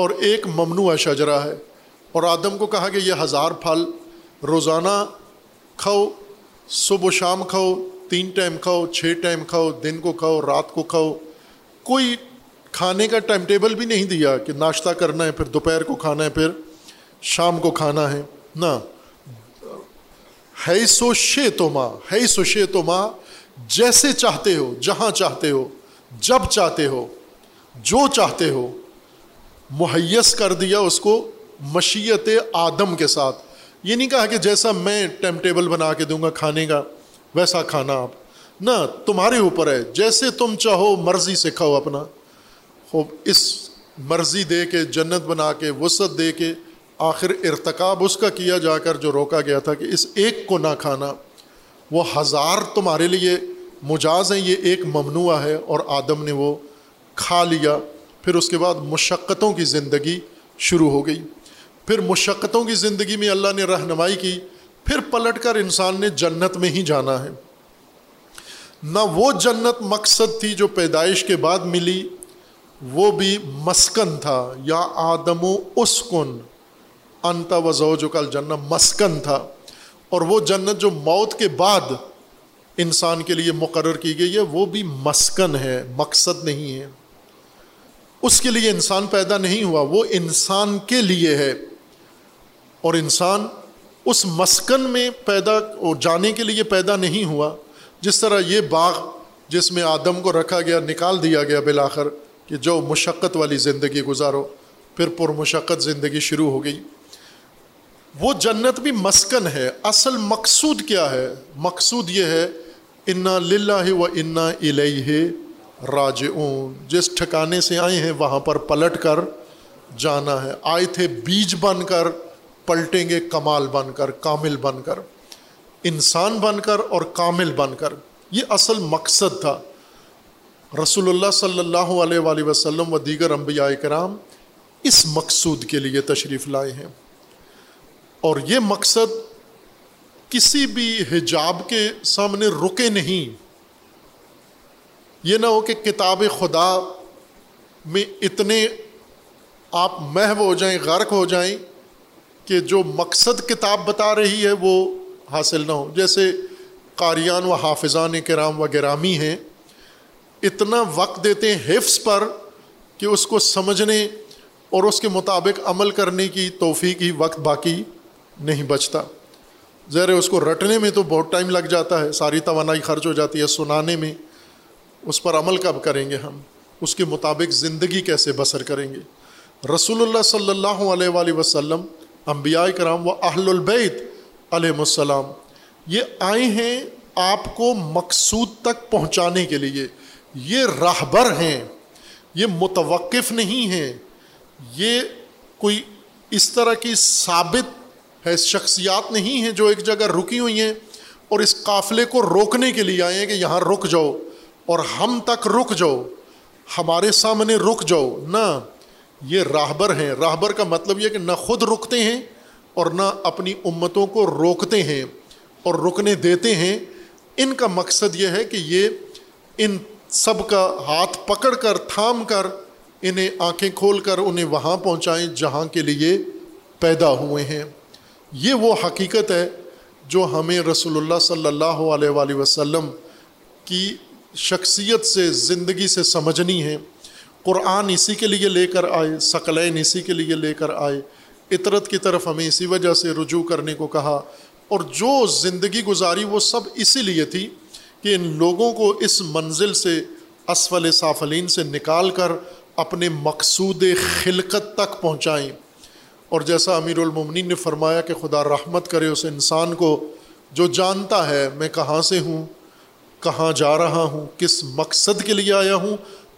اور ایک ممنوع شجرہ ہے، اور آدم کو کہا کہ یہ 1000 پھل روزانہ کھاؤ، صبح و شام کھاؤ، 3 ٹائم کھاؤ، 6 ٹائم کھاؤ، دن کو کھاؤ، رات کو کھاؤ۔ کوئی کھانے کا ٹائم ٹیبل بھی نہیں دیا کہ ناشتہ کرنا ہے، پھر دوپہر کو کھانا ہے، پھر شام کو کھانا ہے، نہ۔ حیث شئتما، حیث شئتما، جیسے چاہتے ہو، جہاں چاہتے ہو، جب چاہتے ہو، جو چاہتے ہو، مہیس کر دیا اس کو مشیت آدم کے ساتھ۔ یہ نہیں کہا کہ جیسا میں ٹائم ٹیبل بنا کے دوں گا کھانے کا ویسا کھانا، آپ نہ، تمہارے اوپر ہے، جیسے تم چاہو مرضی سے کھاؤ اپنا۔ خوب اس مرضی دے کے، جنت بنا کے، وسعت دے کے، آخر ارتکاب اس کا کیا جا کر جو روکا گیا تھا کہ اس ایک کو نہ کھانا، وہ 1000 تمہارے لیے مجاز ہیں، یہ ایک ممنوع ہے، اور آدم نے وہ کھا لیا۔ پھر اس کے بعد مشقتوں کی زندگی شروع ہو گئی، پھر مشقتوں کی زندگی میں اللہ نے رہنمائی کی، پھر پلٹ کر انسان نے جنت میں ہی جانا ہے۔ نہ وہ جنت مقصد تھی جو پیدائش کے بعد ملی، وہ بھی مسکن تھا، یا آدم اسکن انت وزوجک الجنہ، مسکن تھا، اور وہ جنت جو موت کے بعد انسان کے لیے مقرر کی گئی ہے وہ بھی مسکن ہے، مقصد نہیں ہے، اس کے لیے انسان پیدا نہیں ہوا، وہ انسان کے لیے ہے، اور انسان اس مسکن میں پیدا جانے کے لیے پیدا نہیں ہوا۔ جس طرح یہ باغ جس میں آدم کو رکھا گیا، نکال دیا گیا بالآخر کہ جو مشقت والی زندگی گزارو، پھر پرمشقت زندگی شروع ہو گئی، وہ جنت بھی مسکن ہے۔ اصل مقصود کیا ہے؟ مقصود یہ ہے انا للہ و انا الیہ راجعون، جس ٹھکانے سے آئے ہیں وہاں پر پلٹ کر جانا ہے۔ آئے تھے بیج بن کر، پلٹیں گے کمال بن کر، کامل بن کر، انسان بن کر اور کامل بن کر، یہ اصل مقصد تھا۔ رسول اللہ صلی اللہ علیہ وآلہ وسلم و دیگر انبیاء کرام اس مقصود کے لیے تشریف لائے ہیں، اور یہ مقصد کسی بھی حجاب کے سامنے رکے نہیں۔ یہ نہ ہو کہ کتاب خدا میں اتنے آپ محو ہو جائیں، غرق ہو جائیں کہ جو مقصد کتاب بتا رہی ہے وہ حاصل نہ ہو۔ جیسے قاریان و حافظان کرام و گرامی ہیں، اتنا وقت دیتے ہیں حفظ پر کہ اس کو سمجھنے اور اس کے مطابق عمل کرنے کی توفیق ہی وقت باقی نہیں بچتا۔ ظاہر اس کو رٹنے میں تو بہت ٹائم لگ جاتا ہے، ساری توانائی خرچ ہو جاتی ہے، سنانے میں اس پر عمل کب کریں گے ہم؟ اس کے مطابق زندگی کیسے بسر کریں گے؟ رسول اللہ صلی اللہ علیہ وآلہ وسلم، انبیاء کرام و اہل البیت علیہ السلام، یہ آئے ہیں آپ کو مقصود تک پہنچانے کے لیے، یہ راہبر ہیں، یہ متوقف نہیں ہیں، یہ کوئی اس طرح کی ثابت ہے شخصیات نہیں ہیں جو ایک جگہ رکی ہوئی ہیں اور اس قافلے کو روکنے کے لیے آئے ہیں کہ یہاں رک جاؤ اور ہم تک رک جاؤ، ہمارے سامنے رک جاؤ۔ نہ، یہ راہبر ہیں۔ راہبر کا مطلب یہ کہ نہ خود رکتے ہیں اور نہ اپنی امتوں کو روکتے ہیں اور رکنے دیتے ہیں۔ ان کا مقصد یہ ہے کہ یہ ان سب کا ہاتھ پکڑ کر، تھام کر، انہیں آنکھیں کھول کر انہیں وہاں پہنچائیں جہاں کے لیے پیدا ہوئے ہیں۔ یہ وہ حقیقت ہے جو ہمیں رسول اللہ صلی اللہ علیہ وآلہ وسلم کی شخصیت سے، زندگی سے سمجھنی ہے۔ قرآن اسی کے لیے لے کر آئے، ثقلین اسی کے لیے لے کر آئے، عطرت کی طرف ہمیں اسی وجہ سے رجوع کرنے کو کہا، اور جو زندگی گزاری وہ سب اسی لیے تھی کہ ان لوگوں کو اس منزل سے، اسفل سافلین سے نکال کر اپنے مقصود خلقت تک پہنچائیں۔ اور جیسا امیر المومنین نے فرمایا کہ خدا رحمت کرے اس انسان کو جو جانتا ہے میں کہاں سے ہوں، کہاں جا رہا ہوں، کس مقصد کے لیے آیا ہوں،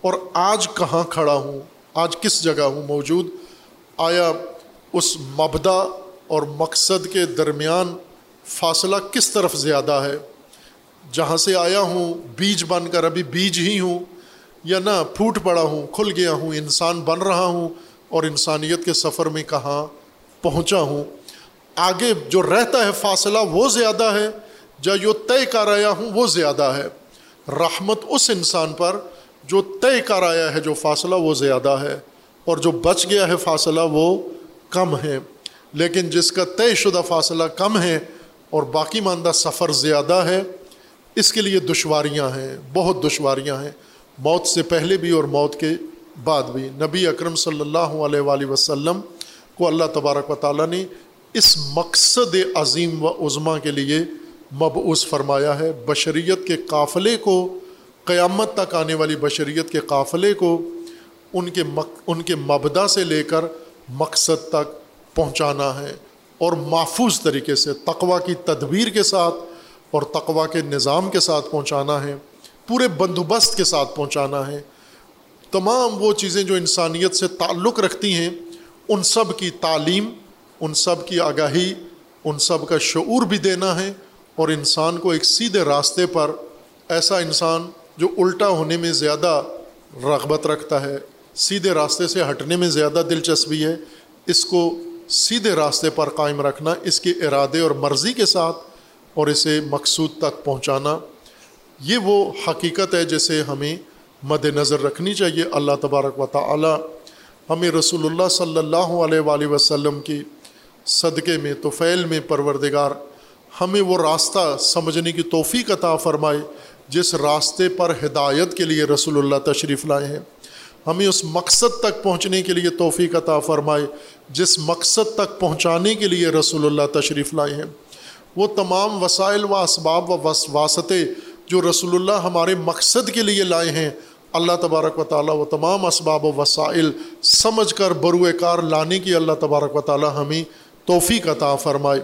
اور آج کہاں کھڑا ہوں، آج کس جگہ ہوں موجود۔ آیا اس مبدا اور مقصد کے درمیان فاصلہ کس طرف زیادہ ہے؟ جہاں سے آیا ہوں بیج بن کر ابھی بیج ہی ہوں، یا نہ پھوٹ پڑا ہوں، کھل گیا ہوں، انسان بن رہا ہوں، اور انسانیت کے سفر میں کہاں پہنچا ہوں؟ آگے جو رہتا ہے فاصلہ وہ زیادہ ہے، جو طے کر آیا ہوں وہ زیادہ ہے۔ رحمت اس انسان پر جو طے کر آیا ہے جو فاصلہ وہ زیادہ ہے، اور جو بچ گیا ہے فاصلہ وہ کم ہے۔ لیکن جس کا طے شدہ فاصلہ کم ہے اور باقی ماندہ سفر زیادہ ہے، اس کے لیے دشواریاں ہیں، بہت دشواریاں ہیں، موت سے پہلے بھی اور موت کے بعد بھی۔ نبی اکرم صلی اللہ علیہ وآلہ وسلم کو اللہ تبارک و تعالیٰ نے اس مقصد عظیم و عظمہ کے لیے مبعوث فرمایا ہے۔ بشریت کے قافلے کو، قیامت تک آنے والی بشریت کے قافلے کو ان کے مبدا سے لے کر مقصد تک پہنچانا ہے، اور محفوظ طریقے سے، تقوی کی تدبیر کے ساتھ اور تقوی کے نظام کے ساتھ پہنچانا ہے، پورے بندوبست کے ساتھ پہنچانا ہے۔ تمام وہ چیزیں جو انسانیت سے تعلق رکھتی ہیں ان سب کی تعلیم ان سب کی آگاہی، ان سب کا شعور بھی دینا ہے، اور انسان کو ایک سیدھے راستے پر، ایسا انسان جو الٹا ہونے میں زیادہ رغبت رکھتا ہے، سیدھے راستے سے ہٹنے میں زیادہ دلچسپی ہے، اس کو سیدھے راستے پر قائم رکھنا، اس کے ارادے اور مرضی کے ساتھ، اور اسے مقصود تک پہنچانا، یہ وہ حقیقت ہے جسے ہمیں مد نظر رکھنی چاہیے۔ اللہ تبارک و تعالی ہمیں رسول اللہ صلی اللہ علیہ وآلہ وسلم کی صدقے میں، توفیل میں پروردگار ہمیں وہ راستہ سمجھنے کی توفیق عطا فرمائے جس راستے پر ہدایت کے لیے رسول اللہ تشریف لائے ہیں۔ ہمیں اس مقصد تک پہنچنے کے لیے توفیق عطا فرمائے جس مقصد تک پہنچانے کے لیے رسول اللہ تشریف لائے ہیں۔ وہ تمام وسائل و اسباب و واسطے جو رسول اللہ ہمارے مقصد کے لیے لائے ہیں، اللہ تبارک و تعالیٰ وہ تمام اسباب و وسائل سمجھ کر بروئے کار لانے کی اللہ تبارک و تعالیٰ ہمیں توفیق عطا فرمائے۔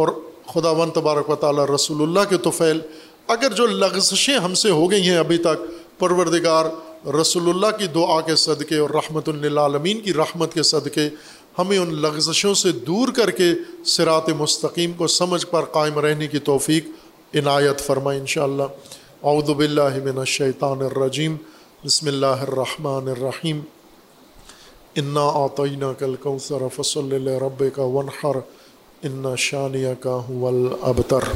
اور خداوند تبارک و تعالیٰ رسول اللہ کے توفیل، اگر جو لغزشیں ہم سے ہو گئی ہیں ابھی تک، پروردگار رسول اللہ کی دعا کے صدقے اور رحمت للعالمین کی رحمت کے صدقے ہمیں ان لغزشوں سے دور کر کے صراط مستقیم کو سمجھ پر قائم رہنے کی توفیق عنایت فرمائے انشاءاللہ۔ اعوذ باللہ من الشیطان الرجیم، بسم اللہ الرحمن الرحیم۔ انا اعطیناک الکوثر فصل لربک وانحر ان شانئک ھو الابتر۔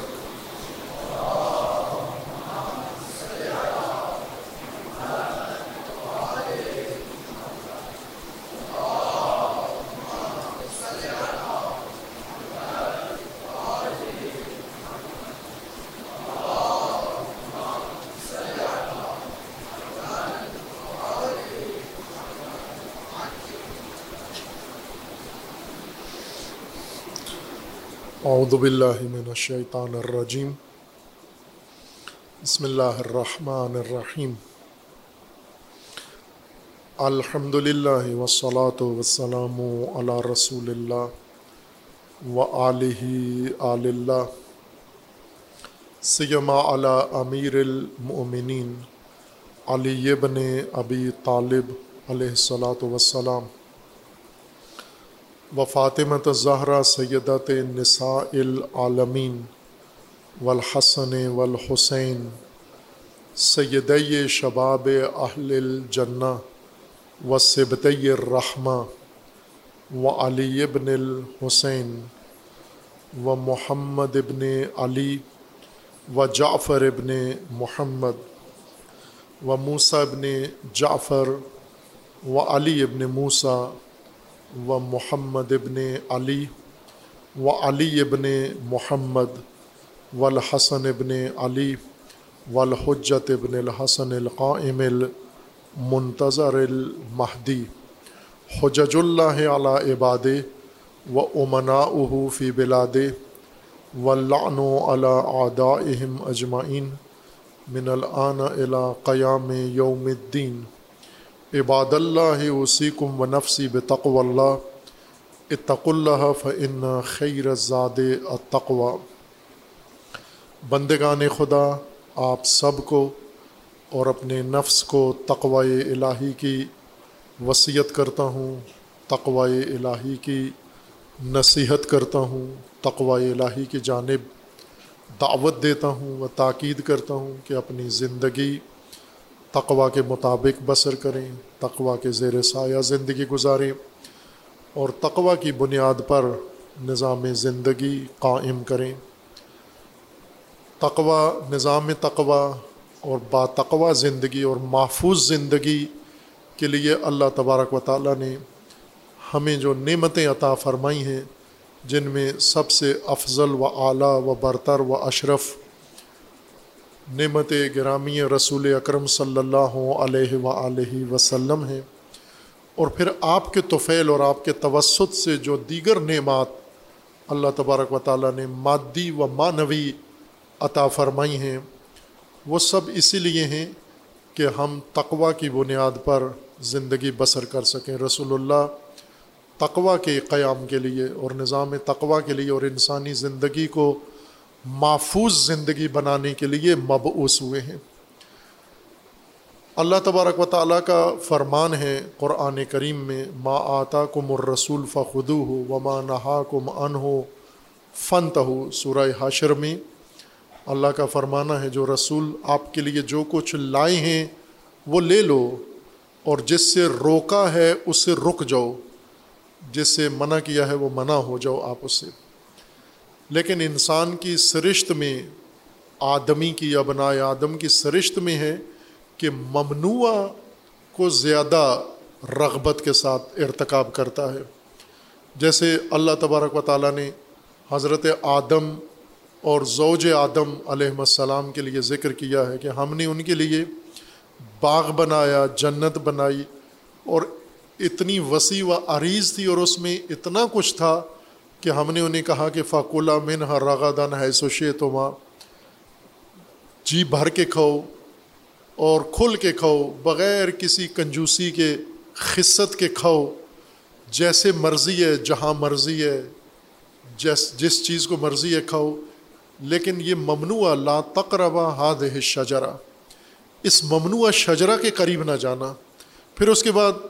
اعوذ باللہ من الشیطان الرجیم، بسم اللہ الرحمن الرحیم۔ الحمدللہ والصلاة والسلام علی رسول اللہ وآلہ آل اللہ، سیما علی امیر المؤمنین علی بن ابی طالب علیہ الصلاة والسلام و فاطمۃ الزہرا سیدۃ نساء العالمین والحسن والحسین سیدی شباب اہل الجنہ وسبطی الرحمہ وعلی ابن الحسین و محمد ابن علی و جعفر ابن محمد و موسیٰ ابن جعفر و علی ابن موسیٰ و محمد ابن علی و علی ابن محمد والحسن ابن علی والحجت ابن الحسن القائم المنتظر المہدی حجج اللہ علی عبادہ و امناؤہ فی بلادہ واللعن علی اعدائہم اجمعین من الآن الی قیام یوم الدین۔ عباد اللہ اوصیکم و نفسی بتقوى اللہ، اتقوا اللہ فإن خیر الزاد التقوى۔ بندگان خدا، آپ سب کو اور اپنے نفس کو تقوی الہی کی وصیت کرتا ہوں، تقوی الہی کی نصیحت کرتا ہوں، تقوی الہی کی جانب دعوت دیتا ہوں و تاکید کرتا ہوں کہ اپنی زندگی تقوی کے مطابق بسر کریں، تقوی کے زیر سایہ زندگی گزاریں، اور تقوی کی بنیاد پر نظام زندگی قائم کریں۔ تقوی، نظام تقوی اور با تقوی زندگی اور محفوظ زندگی کے لیے اللہ تبارک و تعالی نے ہمیں جو نعمتیں عطا فرمائی ہیں، جن میں سب سے افضل و اعلیٰ و برتر و اشرف نعمت گرامی رسول اکرم صلی اللہ علیہ وآلہ وسلم ہیں، اور پھر آپ کے توفیل اور آپ کے توسط سے جو دیگر نعمات اللہ تبارک و تعالیٰ نے مادی و معنوی عطا فرمائی ہیں، وہ سب اسی لیے ہیں کہ ہم تقوی کی بنیاد پر زندگی بسر کر سکیں۔ رسول اللہ تقوی کے قیام کے لیے اور نظام تقوی کے لیے اور انسانی زندگی کو محفوظ زندگی بنانے کے لیے مبعوث ہوئے ہیں۔ اللہ تبارک و تعالیٰ کا فرمان ہے قرآن کریم میں، ما آتاکم الرسول فخذوہ وما نہاکم عنہ فانتہوا، سورہ حشر میں اللہ کا فرمانا ہے جو رسول آپ کے لیے جو کچھ لائے ہیں وہ لے لو، اور جس سے روکا ہے اس سے رک جاؤ، جس سے منع کیا ہے وہ منع ہو جاؤ آپ اس سے۔ لیکن انسان کی سرشت میں، آدمی کی یا بنائے آدم کی سرشت میں ہے کہ ممنوع کو زیادہ رغبت کے ساتھ ارتکاب کرتا ہے، جیسے اللہ تبارک و تعالیٰ نے حضرت آدم اور زوج آدم علیہ السلام کے لیے ذکر کیا ہے کہ ہم نے ان کے لیے باغ بنایا، جنت بنائی، اور اتنی وسیع و عریض تھی اور اس میں اتنا کچھ تھا کہ ہم نے انہیں کہا کہ فَكُلَا مِنْهَا رَغَدًا حَيْثُ شِئْتُمَا، جی بھر کے کھاؤ اور کھل کے کھاؤ، بغیر کسی کنجوسی کے، خست کے کھاؤ، جیسے مرضی ہے، جہاں مرضی ہے، جس چیز کو مرضی ہے کھاؤ، لیکن یہ ممنوع، لا تقربا هذه الشجرہ، اس ممنوع شجرہ کے قریب نہ جانا۔ پھر اس کے بعد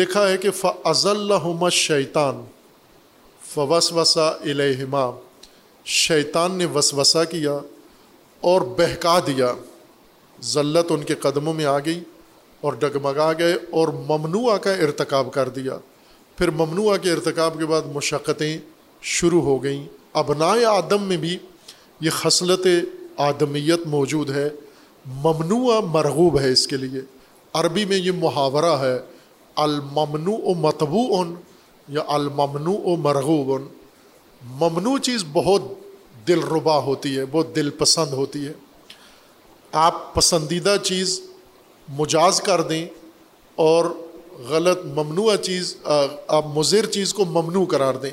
لکھا ہے کہ فَأَزَلَّهُمَا الشَّيْطَانُ فَوَسْوَسَ إِلَيْهِمَا، شیطان نے وسوسہ کیا اور بہکا دیا، ذلت ان کے قدموں میں آ گئی اور ڈگمگا گئے اور ممنوع کا ارتکاب کر دیا۔ پھر ممنوع کے ارتکاب کے بعد مشقتیں شروع ہو گئیں۔ ابنائے آدم میں بھی یہ خصلت آدمیت موجود ہے، ممنوع مرغوب ہے اس کے لیے۔ عربی میں یہ محاورہ ہے الممنوع مطبوع یا الممنوع مرغوب۔ ممنوع چیز بہت دل ربا ہوتی ہے، بہت دل پسند ہوتی ہے۔ آپ پسندیدہ چیز مجاز کر دیں اور غلط ممنوع چیز، آپ مضر چیز کو ممنوع قرار دیں۔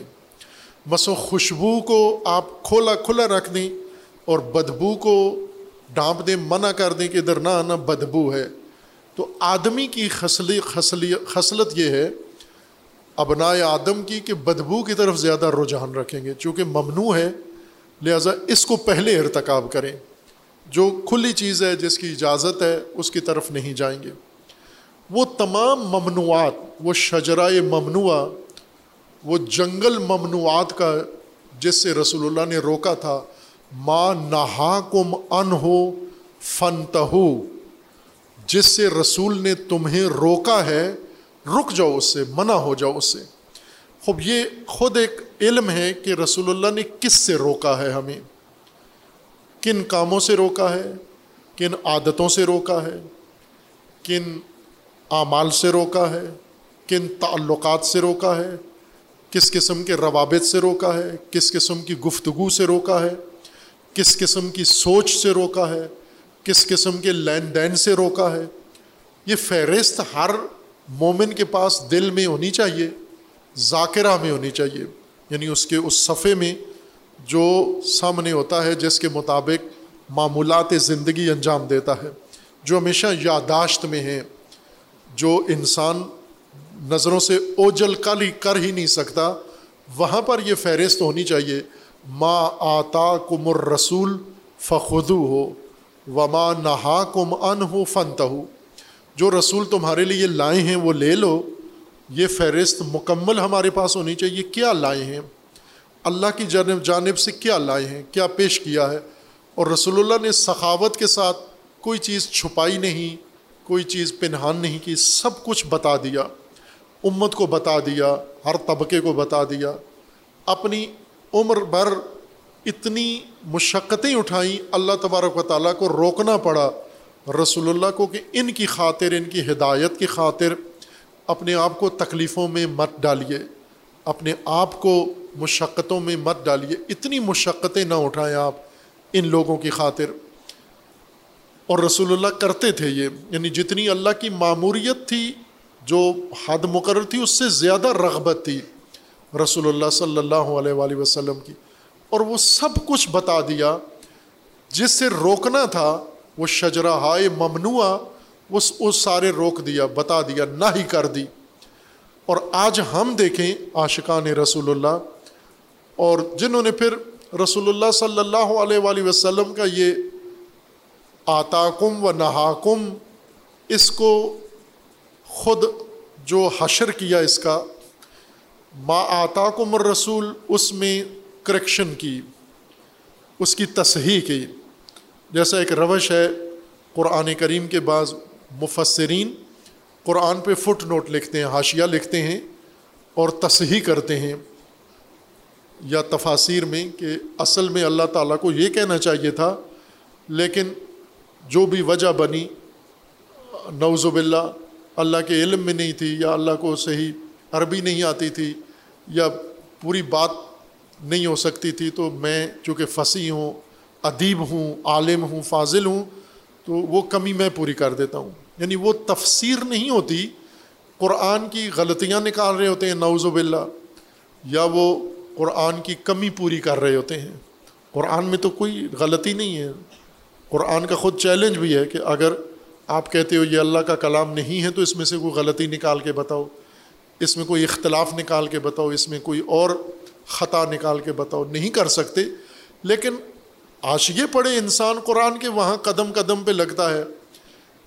مثلا خوشبو کو آپ کھولا کھلا رکھ دیں اور بدبو کو ڈانپ دیں، منع کر دیں کہ ادھر نہ آنا، بدبو ہے۔ تو آدمی کی خصلت یہ ہے، ابنائے آدم کی، کہ بدبو کی طرف زیادہ رجحان رکھیں گے، چونکہ ممنوع ہے، لہذا اس کو پہلے ارتکاب کریں۔ جو کھلی چیز ہے، جس کی اجازت ہے، اس کی طرف نہیں جائیں گے۔ وہ تمام ممنوعات، وہ شجرائے ممنوعہ، وہ جنگل ممنوعات کا جس سے رسول اللہ نے روکا تھا، ما نہاکم عنہ فانتہو، جس سے رسول نے تمہیں روکا ہے، رک جاؤ اس سے، منع ہو جاؤ اس سے۔ خب یہ خود ایک علم ہے کہ رسول اللہ نے کس سے روکا ہے، ہمیں کن کاموں سے روکا ہے، کن عادتوں سے روکا ہے، کن اعمال سے روکا ہے، کن تعلقات سے روکا ہے، کس قسم کے روابط سے روکا ہے، کس قسم کی گفتگو سے روکا ہے، کس قسم کی سوچ سے روکا ہے، کس قسم کے لین دین سے روکا ہے۔ یہ فہرست ہر مومن کے پاس دل میں ہونی چاہیے، ذاکرہ میں ہونی چاہیے، یعنی اس کے اس صفحے میں جو سامنے ہوتا ہے، جس کے مطابق معمولات زندگی انجام دیتا ہے، جو ہمیشہ یاداشت میں ہے، جو انسان نظروں سے اوجل کر ہی نہیں سکتا، وہاں پر یہ فہرست ہونی چاہیے، ما آتاکم الرسول فخذوہ وما نہاکم عنہ فانتہوا، جو رسول تمہارے لیے لائے ہیں وہ لے لو۔ یہ فہرست مکمل ہمارے پاس ہونی چاہیے، کیا لائے ہیں، اللہ کی جانب سے کیا لائے ہیں، کیا پیش کیا ہے۔ اور رسول اللہ نے سخاوت کے ساتھ کوئی چیز چھپائی نہیں، کوئی چیز پنہان نہیں کی، سب کچھ بتا دیا، امت کو بتا دیا، ہر طبقے کو بتا دیا۔ اپنی عمر بھر اتنی مشقتیں اٹھائیں، اللہ تبارک و تعالیٰ کو روکنا پڑا رسول اللہ کو کہ ان کی خاطر، ان کی ہدایت کی خاطر اپنے آپ کو تکلیفوں میں مت ڈالیے، اپنے آپ کو مشقتوں میں مت ڈالیے، اتنی مشقتیں نہ اٹھائیں آپ ان لوگوں کی خاطر۔ اور رسول اللہ کرتے تھے یہ، یعنی جتنی اللہ کی ماموریت تھی، جو حد مقرر تھی، اس سے زیادہ رغبت تھی رسول اللہ صلی اللہ علیہ وآلہ وسلم کی، اور وہ سب کچھ بتا دیا۔ جس سے روکنا تھا، وہ شجرہائے ممنوعہ، وہ سارے روک دیا، بتا دیا، نہ ہی کر دی۔ اور آج ہم دیکھیں عاشقان رسول اللہ، اور جنہوں نے پھر رسول اللہ صلی اللہ علیہ وآلہ وسلم کا یہ آتاکم و نہاکم اس کو خود جو حشر کیا اس کا ما آتاکم الرسول، اس میں کریکشن کی، اس کی تصحیح کی، جیسا ایک روش ہے قرآن کریم کے بعض مفسرین قرآن پہ فٹ نوٹ لکھتے ہیں، حاشیہ لکھتے ہیں اور تصحیح کرتے ہیں، یا تفاسیر میں کہ اصل میں اللہ تعالیٰ کو یہ کہنا چاہیے تھا لیکن جو بھی وجہ بنی نعوذ باللہ اللہ کے علم میں نہیں تھی، یا اللہ کو صحیح عربی نہیں آتی تھی، یا پوری بات نہیں ہو سکتی تھی، تو میں چونکہ فصیح ہوں، ادیب ہوں، عالم ہوں، فاضل ہوں، تو وہ کمی میں پوری کر دیتا ہوں۔ یعنی وہ تفسیر نہیں ہوتی، قرآن کی غلطیاں نکال رہے ہوتے ہیں نعوذ باللہ، یا وہ قرآن کی کمی پوری کر رہے ہوتے ہیں۔ قرآن میں تو کوئی غلطی نہیں ہے، قرآن کا خود چیلنج بھی ہے کہ اگر آپ کہتے ہو یہ اللہ کا کلام نہیں ہے تو اس میں سے کوئی غلطی نکال کے بتاؤ، اس میں کوئی اختلاف نکال کے بتاؤ، اس میں کوئی اور خطا نکال کے بتاؤ، نہیں کر سکتے۔ لیکن حاشیے پڑے انسان قرآن کے، وہاں قدم قدم پہ لگتا ہے،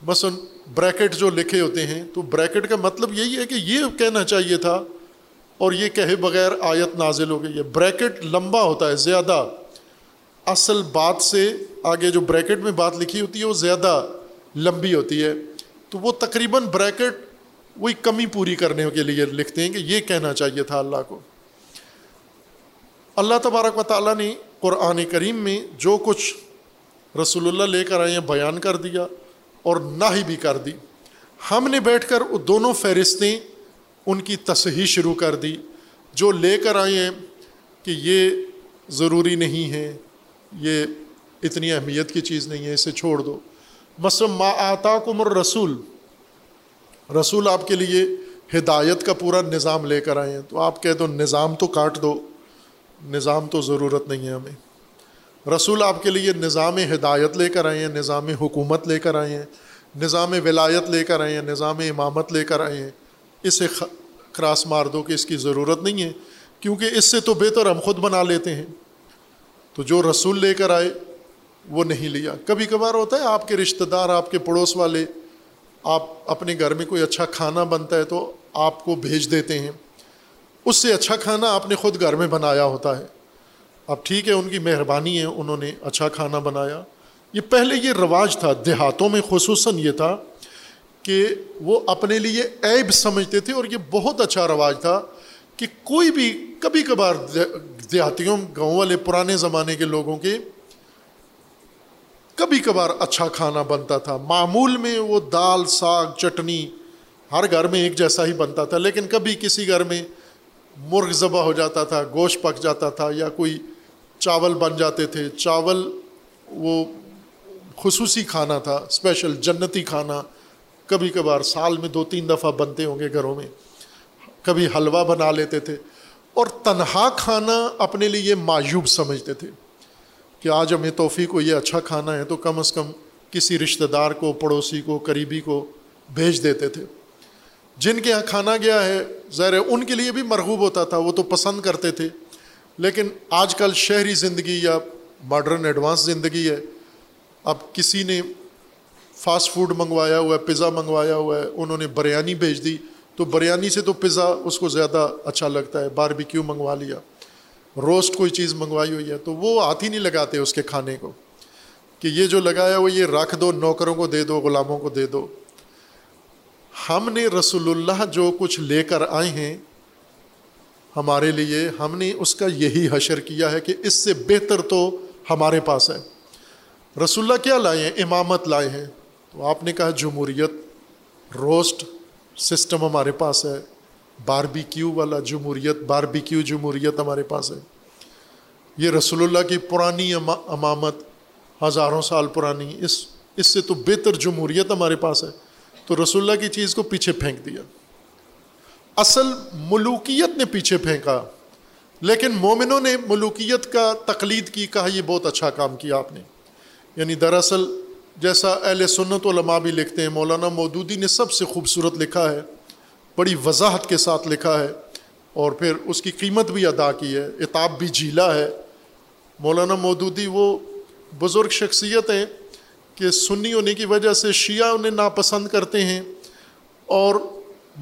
مثلا بریکٹ جو لکھے ہوتے ہیں تو بریکٹ کا مطلب یہی ہے کہ یہ کہنا چاہیے تھا اور یہ کہے بغیر آیت نازل ہو گئی ہے۔ بریکٹ لمبا ہوتا ہے زیادہ، اصل بات سے آگے جو بریکٹ میں بات لکھی ہوتی ہے وہ زیادہ لمبی ہوتی ہے، تو وہ تقریباً بریکٹ وہی کمی پوری کرنے کے لیے لکھتے ہیں کہ یہ کہنا چاہیے تھا اللہ کو۔ اللہ تبارک و تعالیٰ نے قرآن کریم میں جو کچھ رسول اللہ لے کر آئے ہیں بیان کر دیا اور نہی بھی کر دی۔ ہم نے بیٹھ کر دونوں فہرستیں ان کی تصحیح شروع کر دی، جو لے کر آئے ہیں کہ یہ ضروری نہیں ہے، یہ اتنی اہمیت کی چیز نہیں ہے، اسے چھوڑ دو۔ مثلا ما آتاکم الرسول، رسول آپ کے لیے ہدایت کا پورا نظام لے کر آئے ہیں، تو آپ کہہ دو نظام تو کاٹ دو، نظام تو ضرورت نہیں ہے ہمیں۔ رسول آپ کے لیے نظام ہدایت لے کر آئے ہیں، نظام حکومت لے کر آئے ہیں، نظام ولایت لے کر آئے ہیں، نظام امامت لے کر آئے ہیں، اسے کراس مار دو کہ اس کی ضرورت نہیں ہے، کیونکہ اس سے تو بہتر ہم خود بنا لیتے ہیں۔ تو جو رسول لے کر آئے وہ نہیں لیا۔ کبھی کبھار ہوتا ہے آپ کے رشتہ دار، آپ کے پڑوس والے، آپ اپنے گھر میں کوئی اچھا کھانا بنتا ہے تو آپ کو بھیج دیتے ہیں، اس سے اچھا کھانا آپ نے خود گھر میں بنایا ہوتا ہے۔ اب ٹھیک ہے ان کی مہربانی ہے، انہوں نے اچھا کھانا بنایا۔ یہ پہلے یہ رواج تھا دیہاتوں میں خصوصاً، یہ تھا کہ وہ اپنے لیے عیب سمجھتے تھے، اور یہ بہت اچھا رواج تھا کہ کوئی بھی کبھی کبھار دیہاتیوں، گاؤں والے، پرانے زمانے کے لوگوں کے کبھی کبھار اچھا کھانا بنتا تھا، معمول میں وہ دال، ساگ، چٹنی ہر گھر میں ایک جیسا ہی بنتا تھا، لیکن کبھی کسی گھر میں مرغ ذبح ہو جاتا تھا، گوشت پک جاتا تھا، یا کوئی چاول بن جاتے تھے۔ چاول وہ خصوصی کھانا تھا، اسپیشل جنتی کھانا، کبھی کبھار سال میں 2-3 دفعہ بنتے ہوں گے گھروں میں، کبھی حلوہ بنا لیتے تھے، اور تنہا کھانا اپنے لیے معیوب سمجھتے تھے کہ آج ہمیں توفیق کو یہ اچھا کھانا ہے تو کم از کم کسی رشتہ دار کو، پڑوسی کو، قریبی کو بھیج دیتے تھے۔ جن کے یہاں کھانا گیا ہے ظاہر ہے ان کے لیے بھی مرغوب ہوتا تھا، وہ تو پسند کرتے تھے۔ لیکن آج کل شہری زندگی یا ماڈرن ایڈوانس زندگی ہے، اب کسی نے فاسٹ فوڈ منگوایا ہوا ہے، پیزا منگوایا ہوا ہے، انہوں نے بریانی بھیج دی تو بریانی سے تو پیزا اس کو زیادہ اچھا لگتا ہے، باربیکیو منگوا لیا، روسٹ کوئی چیز منگوائی ہوئی ہے، تو وہ ہاتھ ہی نہیں لگاتے اس کے کھانے کو کہ یہ جو لگایا وہ یہ رکھ دو، نوکروں کو دے دو، غلاموں کو دے دو۔ ہم نے رسول اللہ جو کچھ لے کر آئے ہیں ہمارے لیے، ہم نے اس کا یہی حشر کیا ہے کہ اس سے بہتر تو ہمارے پاس ہے۔ رسول اللہ کیا لائے ہیں؟ امامت لائے ہیں، تو آپ نے کہا جمہوریت روسٹ سسٹم ہمارے پاس ہے، باربیکیو والا جمہوریت، باربیکیو جمہوریت ہمارے پاس ہے۔ یہ رسول اللہ کی پرانی امامت، ہزاروں سال پرانی، اس سے تو بہتر جمہوریت ہمارے پاس ہے، تو رسول اللہ کی چیز کو پیچھے پھینک دیا۔ اصل ملوکیت نے پیچھے پھینکا، لیکن مومنوں نے ملوکیت کا تقلید کی، کہا یہ بہت اچھا کام کیا آپ نے۔ یعنی دراصل جیسا اہل سنت علماء بھی لکھتے ہیں، مولانا مودودی نے سب سے خوبصورت لکھا ہے، بڑی وضاحت کے ساتھ لکھا ہے، اور پھر اس کی قیمت بھی ادا کی ہے، عتاب بھی جھیلا ہے۔ مولانا مودودی وہ بزرگ شخصیت ہیں کہ سنی ہونے کی وجہ سے شیعہ انہیں ناپسند کرتے ہیں اور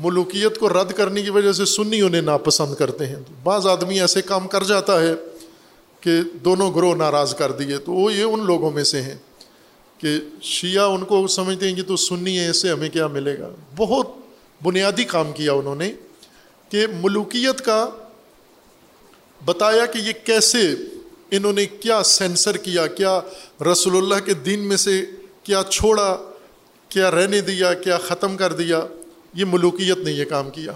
ملوکیت کو رد کرنے کی وجہ سے سنی انہیں ناپسند کرتے ہیں. بعض آدمی ایسے کام کر جاتا ہے کہ دونوں گروہ ناراض کر دیے. تو وہ یہ ان لوگوں میں سے ہیں کہ شیعہ ان کو سمجھتے ہیں کہ تو سنی ہے, اس سے ہمیں کیا ملے گا. بہت بنیادی کام کیا انہوں نے کہ ملوکیت کا بتایا کہ یہ کیسے انہوں نے کیا سینسر کیا, کیا رسول اللہ کے دین میں سے کیا چھوڑا, کیا رہنے دیا, کیا ختم کر دیا. یہ ملوکیت نے یہ کام کیا,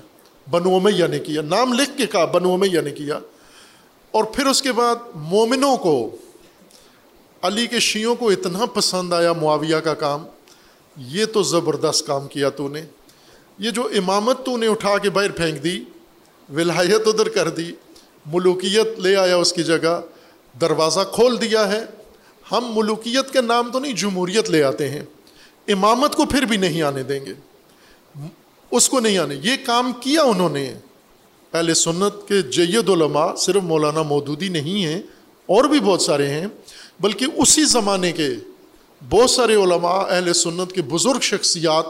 بنو امیہ نے کیا, نام لکھ کے کہا بنو امیہ نے کیا. اور پھر اس کے بعد مومنوں کو, علی کے شیعوں کو اتنا پسند آیا معاویہ کا کام, یہ تو زبردست کام کیا تو نے, یہ جو امامت تو نے اٹھا کے باہر پھینک دی, ولایت ادھر کر دی, ملوکیت لے آیا اس کی جگہ, دروازہ کھول دیا ہے. ہم ملوکیت کے نام تو نہیں جمہوریت لے آتے ہیں, امامت کو پھر بھی نہیں آنے دیں گے, اس کو نہیں آنے. یہ کام کیا انہوں نے. اہل سنت کے جید علماء صرف مولانا مودودی نہیں ہیں, اور بھی بہت سارے ہیں, بلکہ اسی زمانے کے بہت سارے علماء اہل سنت کے بزرگ شخصیات,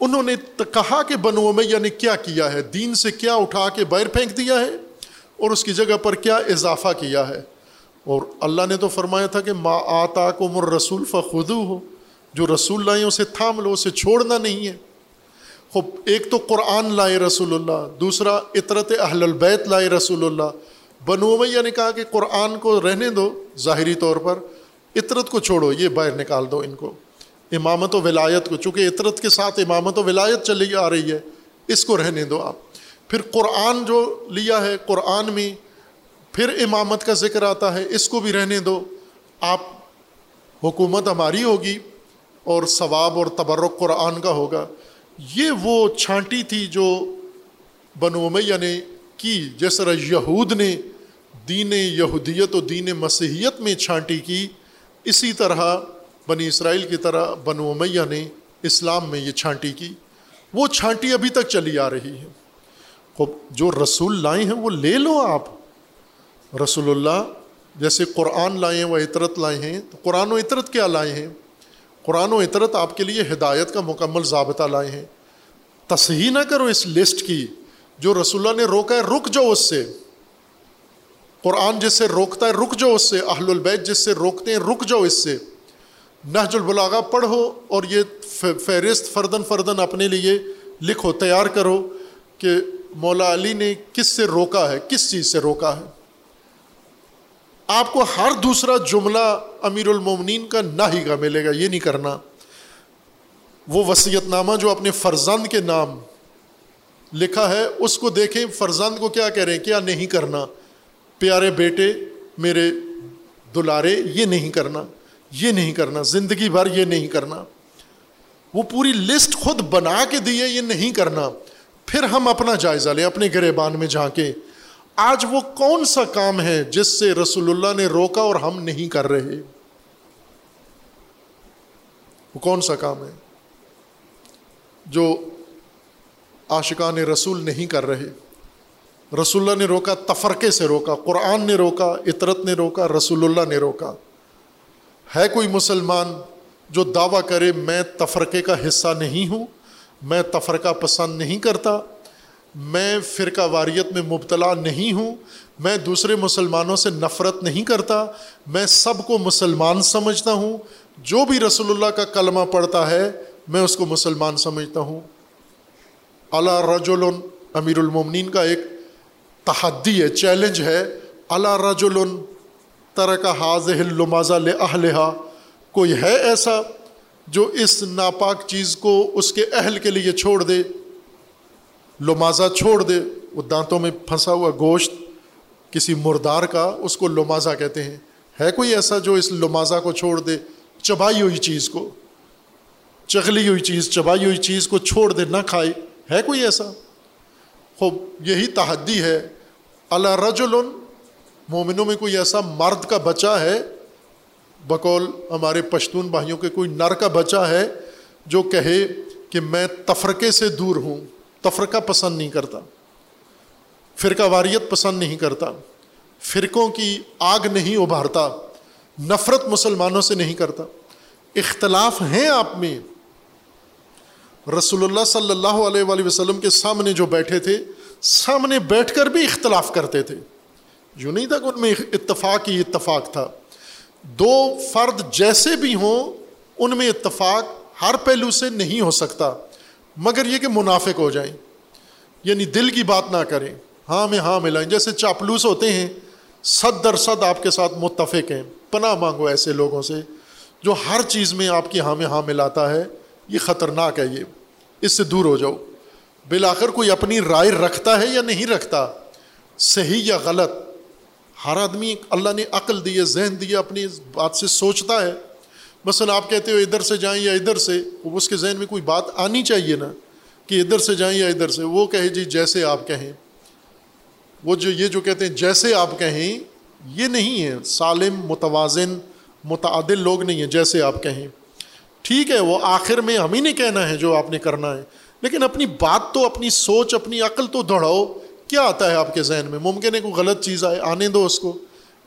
انہوں نے کہا کہ بنو امیہ نے کیا کیا ہے, دین سے کیا اٹھا کے باہر پھینک دیا ہے اور اس کی جگہ پر کیا اضافہ کیا ہے. اور اللہ نے تو فرمایا تھا کہ ما آتاکم الرسول فخذوہ, جو رسول لائیں اسے تھام لو, اسے چھوڑنا نہیں ہے. خب ایک تو قرآن لائے رسول اللہ, دوسرا اطرت اہل البیت لائے رسول اللہ. بنو امیہ نے کہا کہ قرآن کو رہنے دو ظاہری طور پر, اطرت کو چھوڑو, یہ باہر نکال دو ان کو, امامت و ولایت کو, چونکہ اطرت کے ساتھ امامت و ولایت چلی آ رہی ہے, اس کو رہنے دو آپ. پھر قرآن جو لیا ہے, قرآن میں پھر امامت کا ذکر آتا ہے, اس کو بھی رہنے دو آپ, حکومت ہماری ہوگی اور ثواب اور تبرک قرآن کا ہوگا. یہ وہ چھانٹی تھی جو بنو امیہ نے کی. جس طرح یہود نے دین یہودیت و دین مسیحیت میں چھانٹی کی, اسی طرح بنی اسرائیل کی طرح بنو امیہ نے اسلام میں یہ چھانٹی کی. وہ چھانٹی ابھی تک چلی آ رہی ہے. خب جو رسول لائے ہیں وہ لے لو آپ. رسول اللہ جیسے قرآن لائے ہیں و عطرت لائے ہیں, تو قرآن و عطرت کیا لائے ہیں؟ قرآن و عطرت آپ کے لیے ہدایت کا مکمل ضابطہ لائے ہیں. تصحیح نہ کرو اس لسٹ کی جو رسول اللہ نے روکا ہے, رک جاؤ اس سے. قرآن جس سے روکتا ہے رک جاؤ اس سے, اہل البیت جس سے روکتے ہیں رک جاؤ اس سے. نہج البلاغہ پڑھو اور یہ فہرست فردن فردن اپنے لیے لکھو, تیار کرو کہ مولا علی نے کس سے روکا ہے, کس چیز سے روکا ہے. آپ کو ہر دوسرا جملہ امیر المومنین کا نہی کا ملے گا, یہ نہیں کرنا. وہ وصیت نامہ جو اپنے فرزند کے نام لکھا ہے اس کو دیکھیں, فرزند کو کیا کہہ رہے ہیں, کیا نہیں کرنا. پیارے بیٹے میرے دلارے, یہ نہیں کرنا, یہ نہیں کرنا, زندگی بھر یہ نہیں کرنا. وہ پوری لسٹ خود بنا کے دی ہے, یہ نہیں کرنا. پھر ہم اپنا جائزہ لیں, اپنے گریبان میں جھانکیں, آج وہ کون سا کام ہے جس سے رسول اللہ نے روکا اور ہم نہیں کر رہے, وہ کون سا کام ہے جو عاشقان رسول نہیں کر رہے. رسول اللہ نے روکا, تفرقے سے روکا, قرآن نے روکا, عطرت نے روکا, رسول اللہ نے روکا. ہے کوئی مسلمان جو دعویٰ کرے میں تفرقے کا حصہ نہیں ہوں, میں تفرقہ پسند نہیں کرتا, میں فرقہ واریت میں مبتلا نہیں ہوں, میں دوسرے مسلمانوں سے نفرت نہیں کرتا, میں سب کو مسلمان سمجھتا ہوں, جو بھی رسول اللہ کا کلمہ پڑھتا ہے میں اس کو مسلمان سمجھتا ہوں. الا رجل, امیر المومنین کا ایک تحدی ہے, چیلنج ہے. الا رجل ترک ہذہ اللمازہ لاہلھا, کوئی ہے ایسا جو اس ناپاک چیز کو اس کے اہل کے لیے چھوڑ دے, لمازہ چھوڑ دے. وہ دانتوں میں پھنسا ہوا گوشت کسی مردار کا, اس کو لمازہ کہتے ہیں. ہے کوئی ایسا جو اس لمازہ کو چھوڑ دے, چبائی ہوئی چیز کو, چغلی ہوئی چیز, چبائی ہوئی چیز کو چھوڑ دے, نہ کھائے, ہے کوئی ایسا؟ خب یہی تحدی ہے. الا رجل, مومنوں میں کوئی ایسا مرد کا بچہ ہے, بقول ہمارے پشتون بھائیوں کے کوئی نر کا بچہ ہے جو کہے کہ میں تفرقے سے دور ہوں, تفرقہ پسند نہیں کرتا, فرقہ واریت پسند نہیں کرتا, فرقوں کی آگ نہیں ابھارتا, نفرت مسلمانوں سے نہیں کرتا. اختلاف ہیں آپ میں. رسول اللہ صلی اللہ علیہ وآلہ وسلم کے سامنے جو بیٹھے تھے، سامنے بیٹھ کر بھی اختلاف کرتے تھے، یوں نہیں تھا کہ ان میں اتفاق ہی اتفاق تھا. دو فرد جیسے بھی ہوں ان میں اتفاق ہر پہلو سے نہیں ہو سکتا، مگر یہ کہ منافق ہو جائیں، یعنی دل کی بات نہ کریں، ہاں میں ہاں ملائیں، جیسے چاپلوس ہوتے ہیں 100% آپ کے ساتھ متفق ہیں. پناہ مانگو ایسے لوگوں سے جو ہر چیز میں آپ کی ہاں میں ہاں ملاتا ہے، یہ خطرناک ہے، یہ اس سے دور ہو جاؤ. بالآخر کوئی اپنی رائے رکھتا ہے یا نہیں رکھتا، صحیح یا غلط، ہر آدمی اللہ نے عقل دی ہے، ذہن دیا، اپنی اس بات سے سوچتا ہے. مثلا آپ کہتے ہو ادھر سے جائیں یا ادھر سے، اس کے ذہن میں کوئی بات آنی چاہیے نا کہ ادھر سے جائیں یا ادھر سے. وہ کہے جی جیسے آپ کہیں، وہ جو یہ جو کہتے ہیں جیسے آپ کہیں، یہ نہیں ہے سالم متوازن متعادل لوگ نہیں ہیں. جیسے آپ کہیں ٹھیک ہے، وہ آخر میں ہم ہی نے کہنا ہے جو آپ نے کرنا ہے، لیکن اپنی بات تو، اپنی سوچ، اپنی عقل تو دوڑاؤ. کیا آتا ہے آپ کے ذہن میں؟ ممکن ہے کوئی غلط چیز آئے، آنے دو اس کو.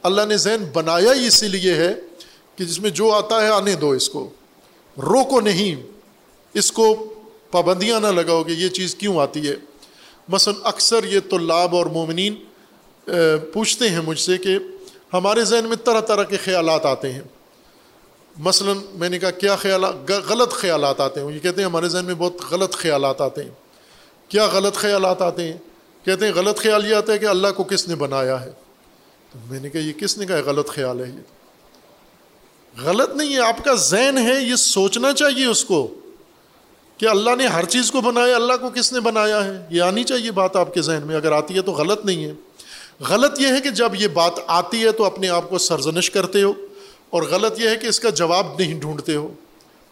اللہ نے ذہن بنایا ہی اسی لیے ہے کہ جس میں جو آتا ہے آنے دو، اس کو روکو نہیں، اس کو پابندیاں نہ لگاؤ کہ یہ چیز کیوں آتی ہے. مثلا اکثر یہ طلاب اور مومنین پوچھتے ہیں مجھ سے کہ ہمارے ذہن میں طرح طرح کے خیالات آتے ہیں. مثلا میں نے کہا کیا خیالات؟ غلط خیالات آتے ہیں. یہ کہتے ہیں ہمارے ذہن میں بہت غلط خیالات آتے ہیں. کیا غلط خیالات آتے ہیں؟ کہتے ہیں غلط خیال یہ آتا ہے کہ اللہ کو کس نے بنایا ہے. تو میں نے کہا یہ کس نے کہا غلط خیال ہے؟ یہ غلط نہیں ہے، آپ کا ذہن ہے، یہ سوچنا چاہیے اس کو کہ اللہ نے ہر چیز کو بنایا، اللہ کو کس نے بنایا ہے، یہ آنی چاہیے بات آپ کے ذہن میں. اگر آتی ہے تو غلط نہیں ہے. غلط یہ ہے کہ جب یہ بات آتی ہے تو اپنے آپ کو سرزنش کرتے ہو، اور غلط یہ ہے کہ اس کا جواب نہیں ڈھونڈتے ہو،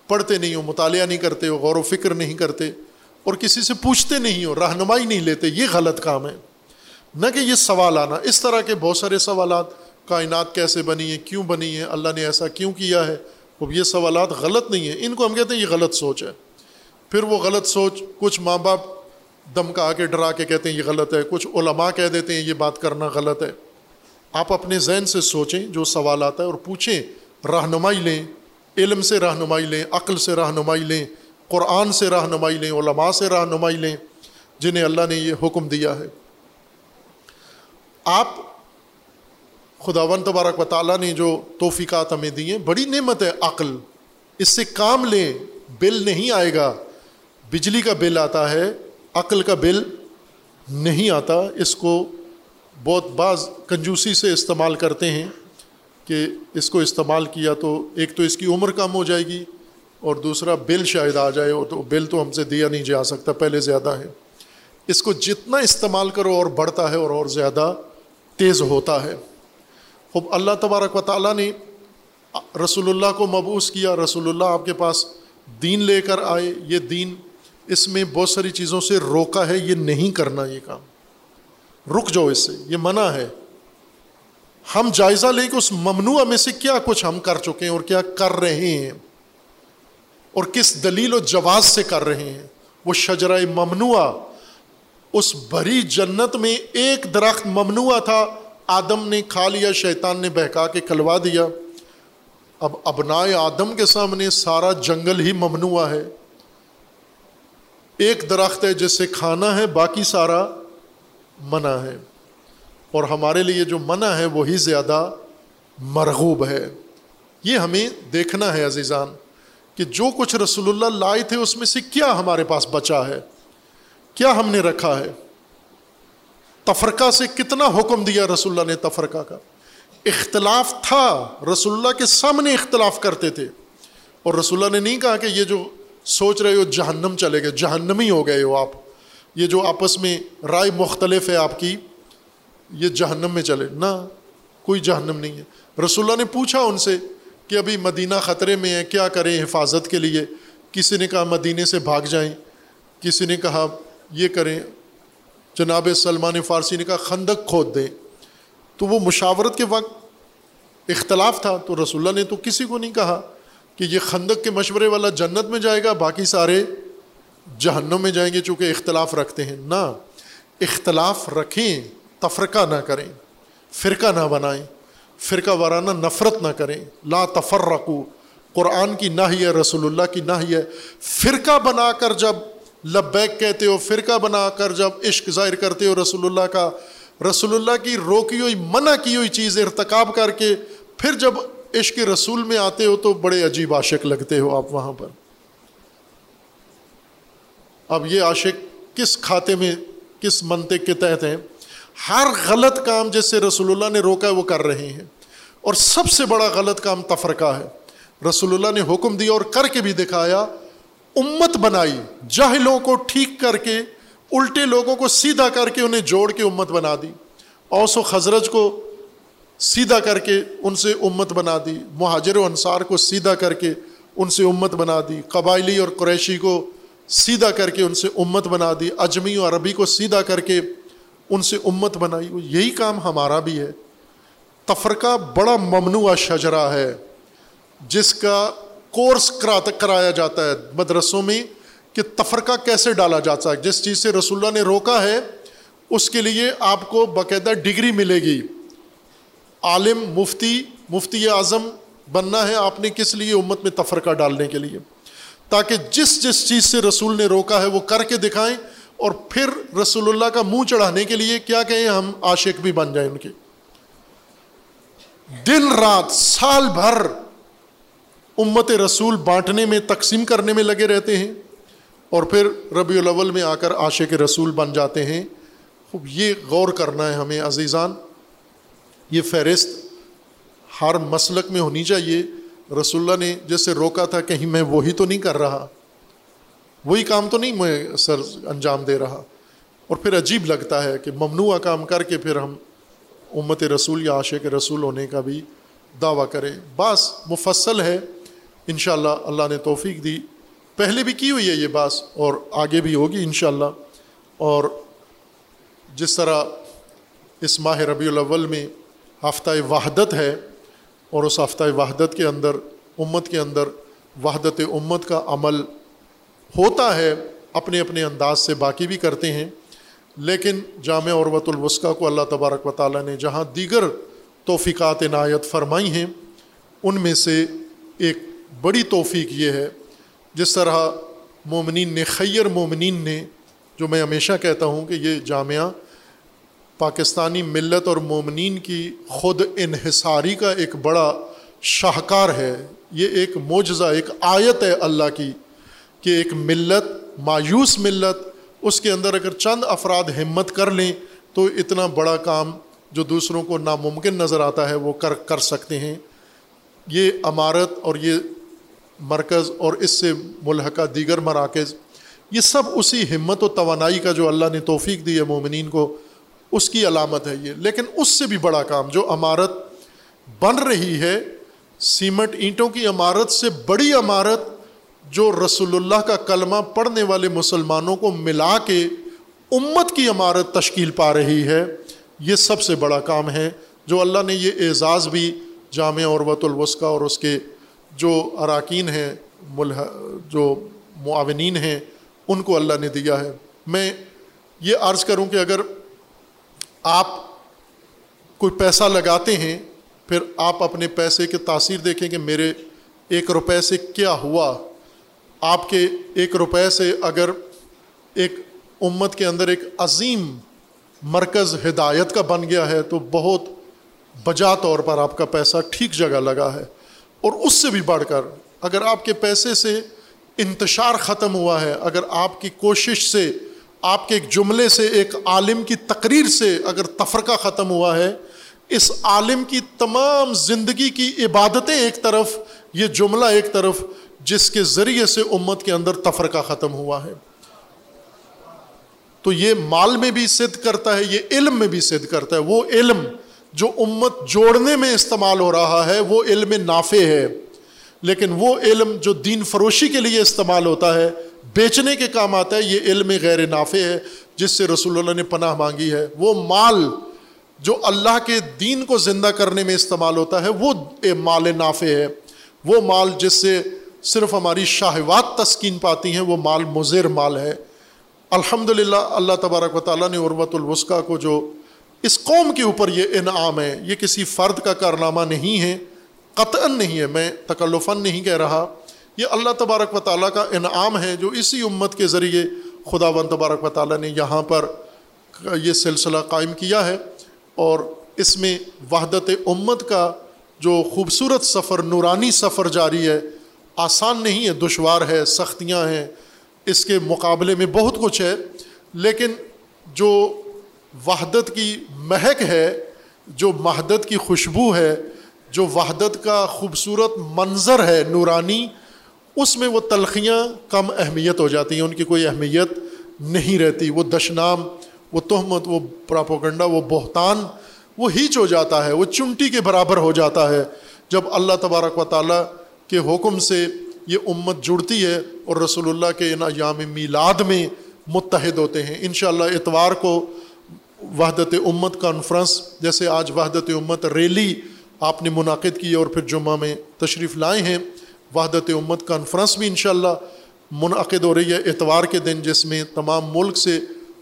پڑھتے نہیں ہو، مطالعہ نہیں کرتے ہو، غور و فکر نہیں کرتے، اور کسی سے پوچھتے نہیں ہو، رہنمائی نہیں لیتے. یہ غلط کام ہے، نہ کہ یہ سوال آنا. اس طرح کے بہت سارے سوالات، کائنات کیسے بنی ہے، کیوں بنی ہے، اللہ نے ایسا کیوں کیا ہے، اب یہ سوالات غلط نہیں ہیں، ان کو ہم کہتے ہیں یہ غلط سوچ ہے. پھر وہ غلط سوچ کچھ ماں باپ دمکا کے ڈرا کے کہتے ہیں یہ غلط ہے، کچھ علماء کہہ دیتے ہیں یہ بات کرنا غلط ہے. آپ اپنے ذہن سے سوچیں جو سوال آتا ہے، اور پوچھیں، رہنمائی لیں، علم سے رہنمائی لیں، عقل سے رہنمائی لیں، قرآن سے رہنمائی لیں، علماء سے رہنمائی لیں جنہیں اللہ نے یہ حکم دیا ہے. آپ خداوند تبارک و تعالیٰ نے جو توفیقات ہمیں دی ہیں، بڑی نعمت ہے عقل، اس سے کام لیں. بل نہیں آئے گا، بجلی کا بل آتا ہے، عقل کا بل نہیں آتا. اس کو بہت بعض کنجوسی سے استعمال کرتے ہیں کہ اس کو استعمال کیا تو ایک تو اس کی عمر کم ہو جائے گی، اور دوسرا بل شاید آ جائے، اور تو بل تو ہم سے دیا نہیں جا سکتا، پہلے زیادہ ہے. اس کو جتنا استعمال کرو اور بڑھتا ہے اور زیادہ تیز ہوتا ہے. خب اللہ تبارک و تعالیٰ نے رسول اللہ کو مبعوث کیا، رسول اللہ آپ کے پاس دین لے کر آئے. یہ دین، اس میں بہت ساری چیزوں سے روکا ہے، یہ نہیں کرنا، یہ کام رک جاؤ، اس سے یہ منع ہے. ہم جائزہ لیں کہ اس ممنوع میں سے کیا کچھ ہم کر چکے ہیں اور کیا کر رہے ہیں، اور کس دلیل و جواز سے کر رہے ہیں. وہ شجرہ ممنوعہ، اس بھری جنت میں ایک درخت ممنوعہ تھا، آدم نے کھا لیا، شیطان نے بہکا کے کھلوا دیا. اب ابنائے آدم کے سامنے سارا جنگل ہی ممنوعہ ہے. ایک درخت ہے جس سے کھانا ہے، باقی سارا منع ہے، اور ہمارے لیے جو منع ہے وہی زیادہ مرغوب ہے. یہ ہمیں دیکھنا ہے عزیزان کہ جو کچھ رسول اللہ لائے تھے اس میں سے کیا ہمارے پاس بچا ہے، کیا ہم نے رکھا ہے. تفرقہ سے کتنا حکم دیا رسول اللہ نے، تفرقہ کا. اختلاف تھا، رسول اللہ کے سامنے اختلاف کرتے تھے، اور رسول اللہ نے نہیں کہا کہ یہ جو سوچ رہے ہو جہنم چلے گئے، جہنمی ہو گئے ہو آپ، یہ جو آپس میں رائے مختلف ہے آپ کی، یہ جہنم میں چلے. نہ، کوئی جہنم نہیں ہے. رسول اللہ نے پوچھا ان سے کہ ابھی مدینہ خطرے میں ہے، کیا کریں حفاظت کے لیے. کسی نے کہا مدینے سے بھاگ جائیں، کسی نے کہا یہ کریں. جناب سلمان فارسی نے کہا خندق کھود دیں. تو وہ مشاورت کے وقت اختلاف تھا، تو رسول اللہ نے تو کسی کو نہیں کہا کہ یہ خندق کے مشورے والا جنت میں جائے گا، باقی سارے جہنم میں جائیں گے، چونکہ اختلاف رکھتے ہیں. نہ، اختلاف رکھیں، تفرقہ نہ کریں، فرقہ نہ بنائیں، فرقہ وارانہ نفرت نہ کریں. لا تفرقوا، قرآن کی نہی ہے، رسول اللہ کی نہی ہے۔ فرقہ بنا کر جب لبیک کہتے ہو، فرقہ بنا کر جب عشق ظاہر کرتے ہو رسول اللہ کا، رسول اللہ کی روکی ہوئی منع کی ہوئی چیز ارتکاب کر کے پھر جب عشق رسول میں آتے ہو تو بڑے عجیب عاشق لگتے ہو آپ وہاں پر۔ اب یہ عاشق کس کھاتے میں، کس منطق کے تحت ہیں؟ ہر غلط کام جس سے رسول اللہ نے روکا ہے وہ کر رہے ہیں، اور سب سے بڑا غلط کام تفرقہ ہے۔ رسول اللہ نے حکم دیا اور کر کے بھی دکھایا، امت بنائی، جاہلوں کو ٹھیک کر کے، الٹے لوگوں کو سیدھا کر کے انہیں جوڑ کے امت بنا دی، اوس و خزرج کو سیدھا کر کے ان سے امت بنا دی، مہاجر و انصار کو سیدھا کر کے ان سے امت بنا دی، قبائلی اور قریشی کو سیدھا کر کے ان سے امت بنا دی، اجمی اور عربی کو سیدھا کر کے ان سے امت بنائی۔ یہی کام ہمارا بھی ہے۔ تفرقہ بڑا ممنوع شجرہ ہے جس کا کورس کرایا جاتا ہے مدرسوں میں کہ تفرقہ کیسے ڈالا جاتا ہے۔ جس چیز سے رسول اللہ نے روکا ہے اس کے لیے آپ کو باقاعدہ ڈگری ملے گی، عالم، مفتی اعظم بننا ہے آپ نے، کس لیے؟ امت میں تفرقہ ڈالنے کے لیے، تاکہ جس چیز سے رسول نے روکا ہے وہ کر کے دکھائیں، اور پھر رسول اللہ کا منہ چڑھانے کے لیے کیا کہیں، ہم عاشق بھی بن جائیں ان کے۔ دن رات سال بھر امت رسول بانٹنے میں، تقسیم کرنے میں لگے رہتے ہیں، اور پھر ربیع الاول میں آ کر عاشق رسول بن جاتے ہیں۔ خوب یہ غور کرنا ہے ہمیں عزیزان، یہ فہرست ہر مسلک میں ہونی چاہیے۔ رسول اللہ نے جیسے روکا تھا، کہیں میں وہی تو نہیں کر رہا، وہی کام تو نہیں میں سر انجام دے رہا، اور پھر عجیب لگتا ہے کہ ممنوع کام کر کے پھر ہم امت رسول یا عاشق رسول ہونے کا بھی دعویٰ کریں۔ بحث مفصل ہے انشاءاللہ، اللہ نے توفیق دی، پہلے بھی کی ہوئی ہے یہ بحث اور آگے بھی ہوگی انشاءاللہ۔ اور جس طرح اس ماہ ربیع الاول میں ہفتہ وحدت ہے، اور اس ہفتہ وحدت کے اندر امت کے اندر وحدت امت کا عمل ہوتا ہے، اپنے اپنے انداز سے باقی بھی کرتے ہیں، لیکن جامعہ عروۃ الوثقی کو اللہ تبارک و تعالیٰ نے جہاں دیگر توفیقات عنایت فرمائی ہیں، ان میں سے ایک بڑی توفیق یہ ہے، جس طرح مومنین نے، خیر مومنین نے، جو میں ہمیشہ کہتا ہوں کہ یہ جامعہ پاکستانی ملت اور مومنین کی خود انحصاری کا ایک بڑا شاہکار ہے۔ یہ ایک معجزہ، ایک آیت ہے اللہ کی کہ ایک ملت، مایوس ملت، اس کے اندر اگر چند افراد ہمت کر لیں تو اتنا بڑا کام جو دوسروں کو ناممکن نظر آتا ہے وہ کر سکتے ہیں۔ یہ امارت اور یہ مرکز اور اس سے ملحقہ دیگر مراکز، یہ سب اسی ہمت و توانائی کا جو اللہ نے توفیق دی ہے مومنین کو، اس کی علامت ہے یہ۔ لیکن اس سے بھی بڑا کام جو عمارت بن رہی ہے، سیمنٹ اینٹوں کی عمارت سے بڑی عمارت جو رسول اللہ کا کلمہ پڑھنے والے مسلمانوں کو ملا کے امت کی عمارت تشکیل پا رہی ہے، یہ سب سے بڑا کام ہے جو اللہ نے یہ اعزاز بھی جامعہ عروۃ الوثقی اور اس کے جو اراکین ہیں، جو معاونین ہیں، ان کو اللہ نے دیا ہے۔ میں یہ عرض کروں کہ اگر آپ کوئی پیسہ لگاتے ہیں، پھر آپ اپنے پیسے کے تاثیر دیکھیں کہ میرے 1 روپے سے کیا ہوا۔ آپ کے 1 روپے سے اگر ایک امت کے اندر ایک عظیم مرکز ہدایت کا بن گیا ہے تو بہت بجا طور پر آپ کا پیسہ ٹھیک جگہ لگا ہے۔ اور اس سے بھی بڑھ کر اگر آپ کے پیسے سے انتشار ختم ہوا ہے، اگر آپ کی کوشش سے، آپ کے ایک جملے سے، ایک عالم کی تقریر سے اگر تفرقہ ختم ہوا ہے، اس عالم کی تمام زندگی کی عبادتیں ایک طرف، یہ جملہ ایک طرف، جس کے ذریعے سے امت کے اندر تفرقہ ختم ہوا ہے۔ تو یہ مال میں بھی صدق کرتا ہے، یہ علم میں بھی صدق کرتا ہے۔ وہ علم جو امت جوڑنے میں استعمال ہو رہا ہے وہ علم نافع ہے، لیکن وہ علم جو دین فروشی کے لیے استعمال ہوتا ہے، بیچنے کے کام آتا ہے، یہ علم غیر نافع ہے جس سے رسول اللہ نے پناہ مانگی ہے۔ وہ مال جو اللہ کے دین کو زندہ کرنے میں استعمال ہوتا ہے وہ مال نافع ہے، وہ مال جس سے صرف ہماری شہوات تسکین پاتی ہیں، وہ مال مضر مال ہے۔ الحمدللہ اللہ تبارک و تعالیٰ نے عروۃ الوثقی کو جو اس قوم کے اوپر یہ انعام ہے، یہ کسی فرد کا کارنامہ نہیں ہے، قطعاً نہیں ہے، میں تکلفاً نہیں کہہ رہا، یہ اللہ تبارک و تعالیٰ کا انعام ہے جو اسی امت کے ذریعے خداوند تبارک و تعالیٰ نے یہاں پر یہ سلسلہ قائم کیا ہے، اور اس میں وحدت امت کا جو خوبصورت سفر، نورانی سفر جاری ہے، آسان نہیں ہے، دشوار ہے، سختیاں ہیں، اس کے مقابلے میں بہت کچھ ہے، لیکن جو وحدت کی مہک ہے، جو وحدت کی خوشبو ہے، جو وحدت کا خوبصورت منظر ہے نورانی، اس میں وہ تلخیاں کم اہمیت ہو جاتی ہیں، ان کی کوئی اہمیت نہیں رہتی، وہ دشنام، وہ تہمت، وہ پراپوگنڈا، وہ بہتان، وہ ہیچ ہو جاتا ہے، وہ چمٹی کے برابر ہو جاتا ہے جب اللہ تبارک و تعالیٰ کے حکم سے یہ امت جڑتی ہے اور رسول اللہ کے ان ایام میلاد میں متحد ہوتے ہیں۔ انشاءاللہ اتوار کو وحدت امت کانفرنس، جیسے آج وحدت امت ریلی آپ نے منعقد کی اور پھر جمعہ میں تشریف لائے ہیں، وحدت امت کانفرنس بھی انشاءاللہ منعقد ہو رہی ہے اتوار کے دن، جس میں تمام ملک سے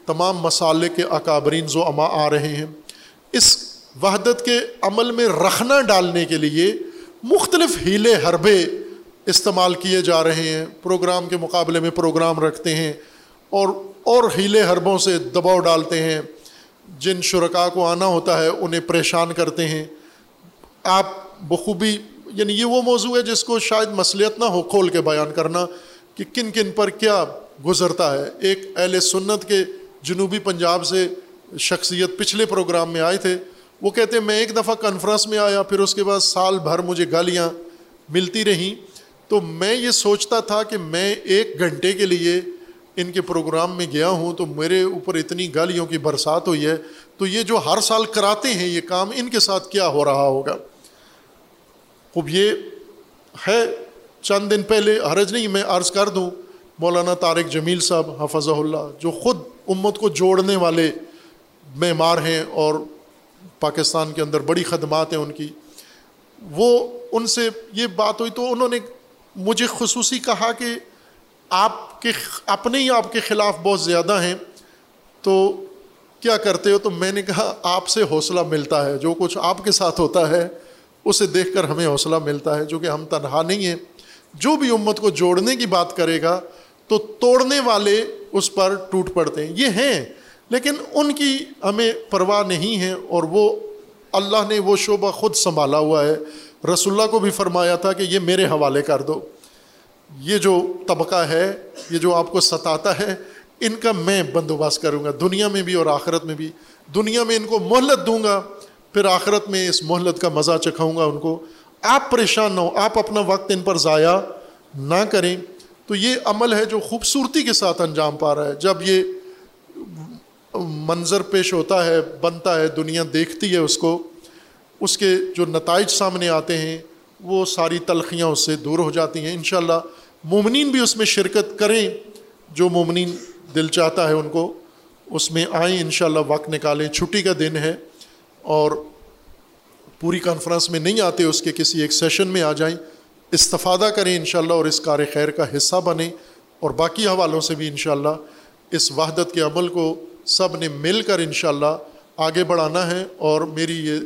تمام مسالے کے اکابرین زعما آ رہے ہیں۔ اس وحدت کے عمل میں رخنہ ڈالنے کے لیے مختلف ہیلے حربے استعمال کیے جا رہے ہیں، پروگرام کے مقابلے میں پروگرام رکھتے ہیں اور ہیلے حربوں سے دباؤ ڈالتے ہیں، جن شرکاء کو آنا ہوتا ہے انہیں پریشان کرتے ہیں آپ بخوبی، یعنی یہ وہ موضوع ہے جس کو شاید مصلحت نہ ہو کھول کے بیان کرنا کہ کن کن پر کیا گزرتا ہے۔ ایک اہل سنت کے جنوبی پنجاب سے شخصیت پچھلے پروگرام میں آئے تھے، وہ کہتے ہیں میں ایک دفعہ کانفرنس میں آیا، پھر اس کے بعد سال بھر مجھے گالیاں ملتی رہیں، تو میں یہ سوچتا تھا کہ میں ایک گھنٹے کے لیے ان کے پروگرام میں گیا ہوں تو میرے اوپر اتنی گالیوں کی برسات ہوئی ہے، تو یہ جو ہر سال کراتے ہیں یہ کام، ان کے ساتھ کیا ہو رہا ہوگا۔ خوب یہ ہے، چند دن پہلے، حرج نہیں میں عرض کر دوں، مولانا طارق جمیل صاحب حفظہ اللہ جو خود امت کو جوڑنے والے معمار ہیں اور پاکستان کے اندر بڑی خدمات ہیں ان کی، وہ ان سے یہ بات ہوئی تو انہوں نے مجھے خصوصی کہا کہ آپ کے اپنے ہی آپ کے خلاف بہت زیادہ ہیں تو کیا کرتے ہو، تو میں نے کہا آپ سے حوصلہ ملتا ہے، جو کچھ آپ کے ساتھ ہوتا ہے اسے دیکھ کر ہمیں حوصلہ ملتا ہے، جو کہ ہم تنہا نہیں ہیں۔ جو بھی امت کو جوڑنے کی بات کرے گا تو توڑنے والے اس پر ٹوٹ پڑتے ہیں، یہ ہیں، لیکن ان کی ہمیں پرواہ نہیں ہے، اور وہ اللہ نے وہ شعبہ خود سنبھالا ہوا ہے، رسول اللہ کو بھی فرمایا تھا کہ یہ میرے حوالے کر دو، یہ جو طبقہ ہے، یہ جو آپ کو ستاتا ہے، ان کا میں بندوبست کروں گا، دنیا میں بھی اور آخرت میں بھی، دنیا میں ان کو مہلت دوں گا، پھر آخرت میں اس مہلت کا مزہ چکھاؤں گا ان کو، آپ پریشان نہ ہوں، آپ اپنا وقت ان پر ضائع نہ کریں۔ تو یہ عمل ہے جو خوبصورتی کے ساتھ انجام پا رہا ہے، جب یہ منظر پیش ہوتا ہے، بنتا ہے، دنیا دیکھتی ہے اس کو، اس کے جو نتائج سامنے آتے ہیں وہ ساری تلخیاں اس سے دور ہو جاتی ہیں۔ انشاءاللہ مومنین بھی اس میں شرکت کریں، جو مومنین دل چاہتا ہے ان کو اس میں آئیں، انشاءاللہ وقت نکالیں، چھٹی کا دن ہے اور پوری کانفرنس میں نہیں آتے، اس کے کسی ایک سیشن میں آ جائیں، استفادہ کریں انشاءاللہ اور اس کار خیر کا حصہ بنیں، اور باقی حوالوں سے بھی انشاءاللہ اس وحدت کے عمل کو سب نے مل کر انشاءاللہ آگے بڑھانا ہے، اور میری یہ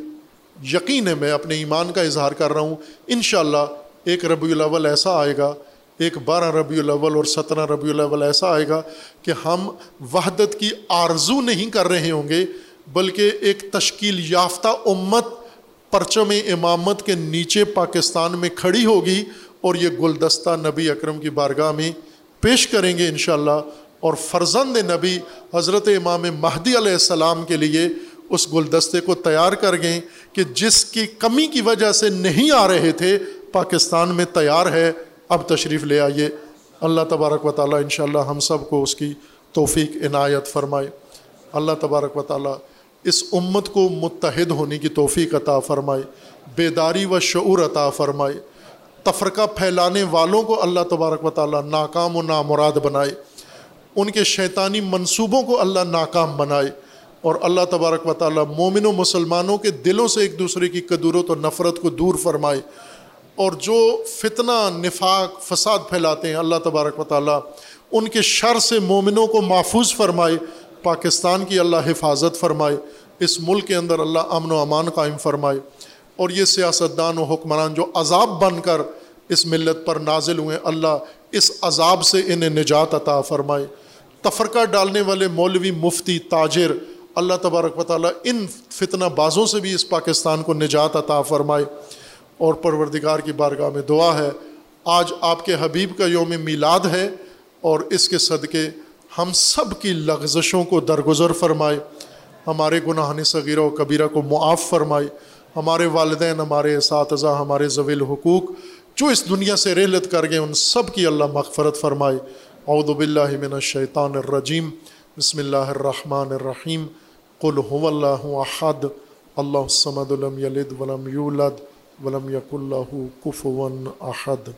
یقین ہے، میں اپنے ایمان کا اظہار کر رہا ہوں، انشاءاللہ ایک ربیع الاول ایسا آئے گا، ایک 12 ربیع الاول اور 17 ربیع الاول ایسا آئے گا کہ ہم وحدت کی آرزو نہیں کر رہے ہوں گے، بلکہ ایک تشکیل یافتہ امت پرچم امامت کے نیچے پاکستان میں کھڑی ہوگی، اور یہ گلدستہ نبی اکرم کی بارگاہ میں پیش کریں گے انشاءاللہ، اور فرزند نبی حضرت امام مہدی علیہ السلام کے لیے اس گلدستے کو تیار کر گئے کہ جس کی کمی کی وجہ سے نہیں آ رہے تھے، پاکستان میں تیار ہے، اب تشریف لے آئیے۔ اللہ تبارک و تعالیٰ انشاءاللہ ہم سب کو اس کی توفیق عنایت فرمائے، اللہ تبارک و تعالیٰ اس امت کو متحد ہونے کی توفیق عطا فرمائے، بیداری و شعور عطا فرمائے، تفرقہ پھیلانے والوں کو اللہ تبارک و تعالیٰ ناکام و نامراد بنائے، ان کے شیطانی منصوبوں کو اللہ ناکام بنائے، اور اللہ تبارک و تعالیٰ مومن و مسلمانوں کے دلوں سے ایک دوسرے کی کدورت و نفرت کو دور فرمائے، اور جو فتنہ، نفاق، فساد پھیلاتے ہیں اللہ تبارک و تعالیٰ ان کے شر سے مومنوں کو محفوظ فرمائے، پاکستان کی اللہ حفاظت فرمائے، اس ملک کے اندر اللہ امن و امان قائم فرمائے، اور یہ سیاستدان و حکمران جو عذاب بن کر اس ملت پر نازل ہوئے، اللہ اس عذاب سے انہیں نجات عطا فرمائے۔ تفرقہ ڈالنے والے مولوی، مفتی، تاجر، اللہ تبارک و تعالیٰ ان فتنہ بازوں سے بھی اس پاکستان کو نجات عطا فرمائے۔ اور پروردگار کی بارگاہ میں دعا ہے، آج آپ کے حبیب کا یوم میلاد ہے اور اس کے صدقے ہم سب کی لغزشوں کو درگزر فرمائے، ہمارے گناہان صغیرہ و کبیرہ کو معاف فرمائے، ہمارے والدین، ہمارے اساتذہ، ہمارے ذوی الحقوق جو اس دنیا سے رحلت کر گئے ان سب کی اللہ مغفرت فرمائے۔ اعوذ باللہ من الشیطان الرجیم، بسم اللہ الرحمن الرحیم، قل هو اللہ احد اللہ الصمد لم یلد ولم یولد ولم یکن لہ کفوا احد۔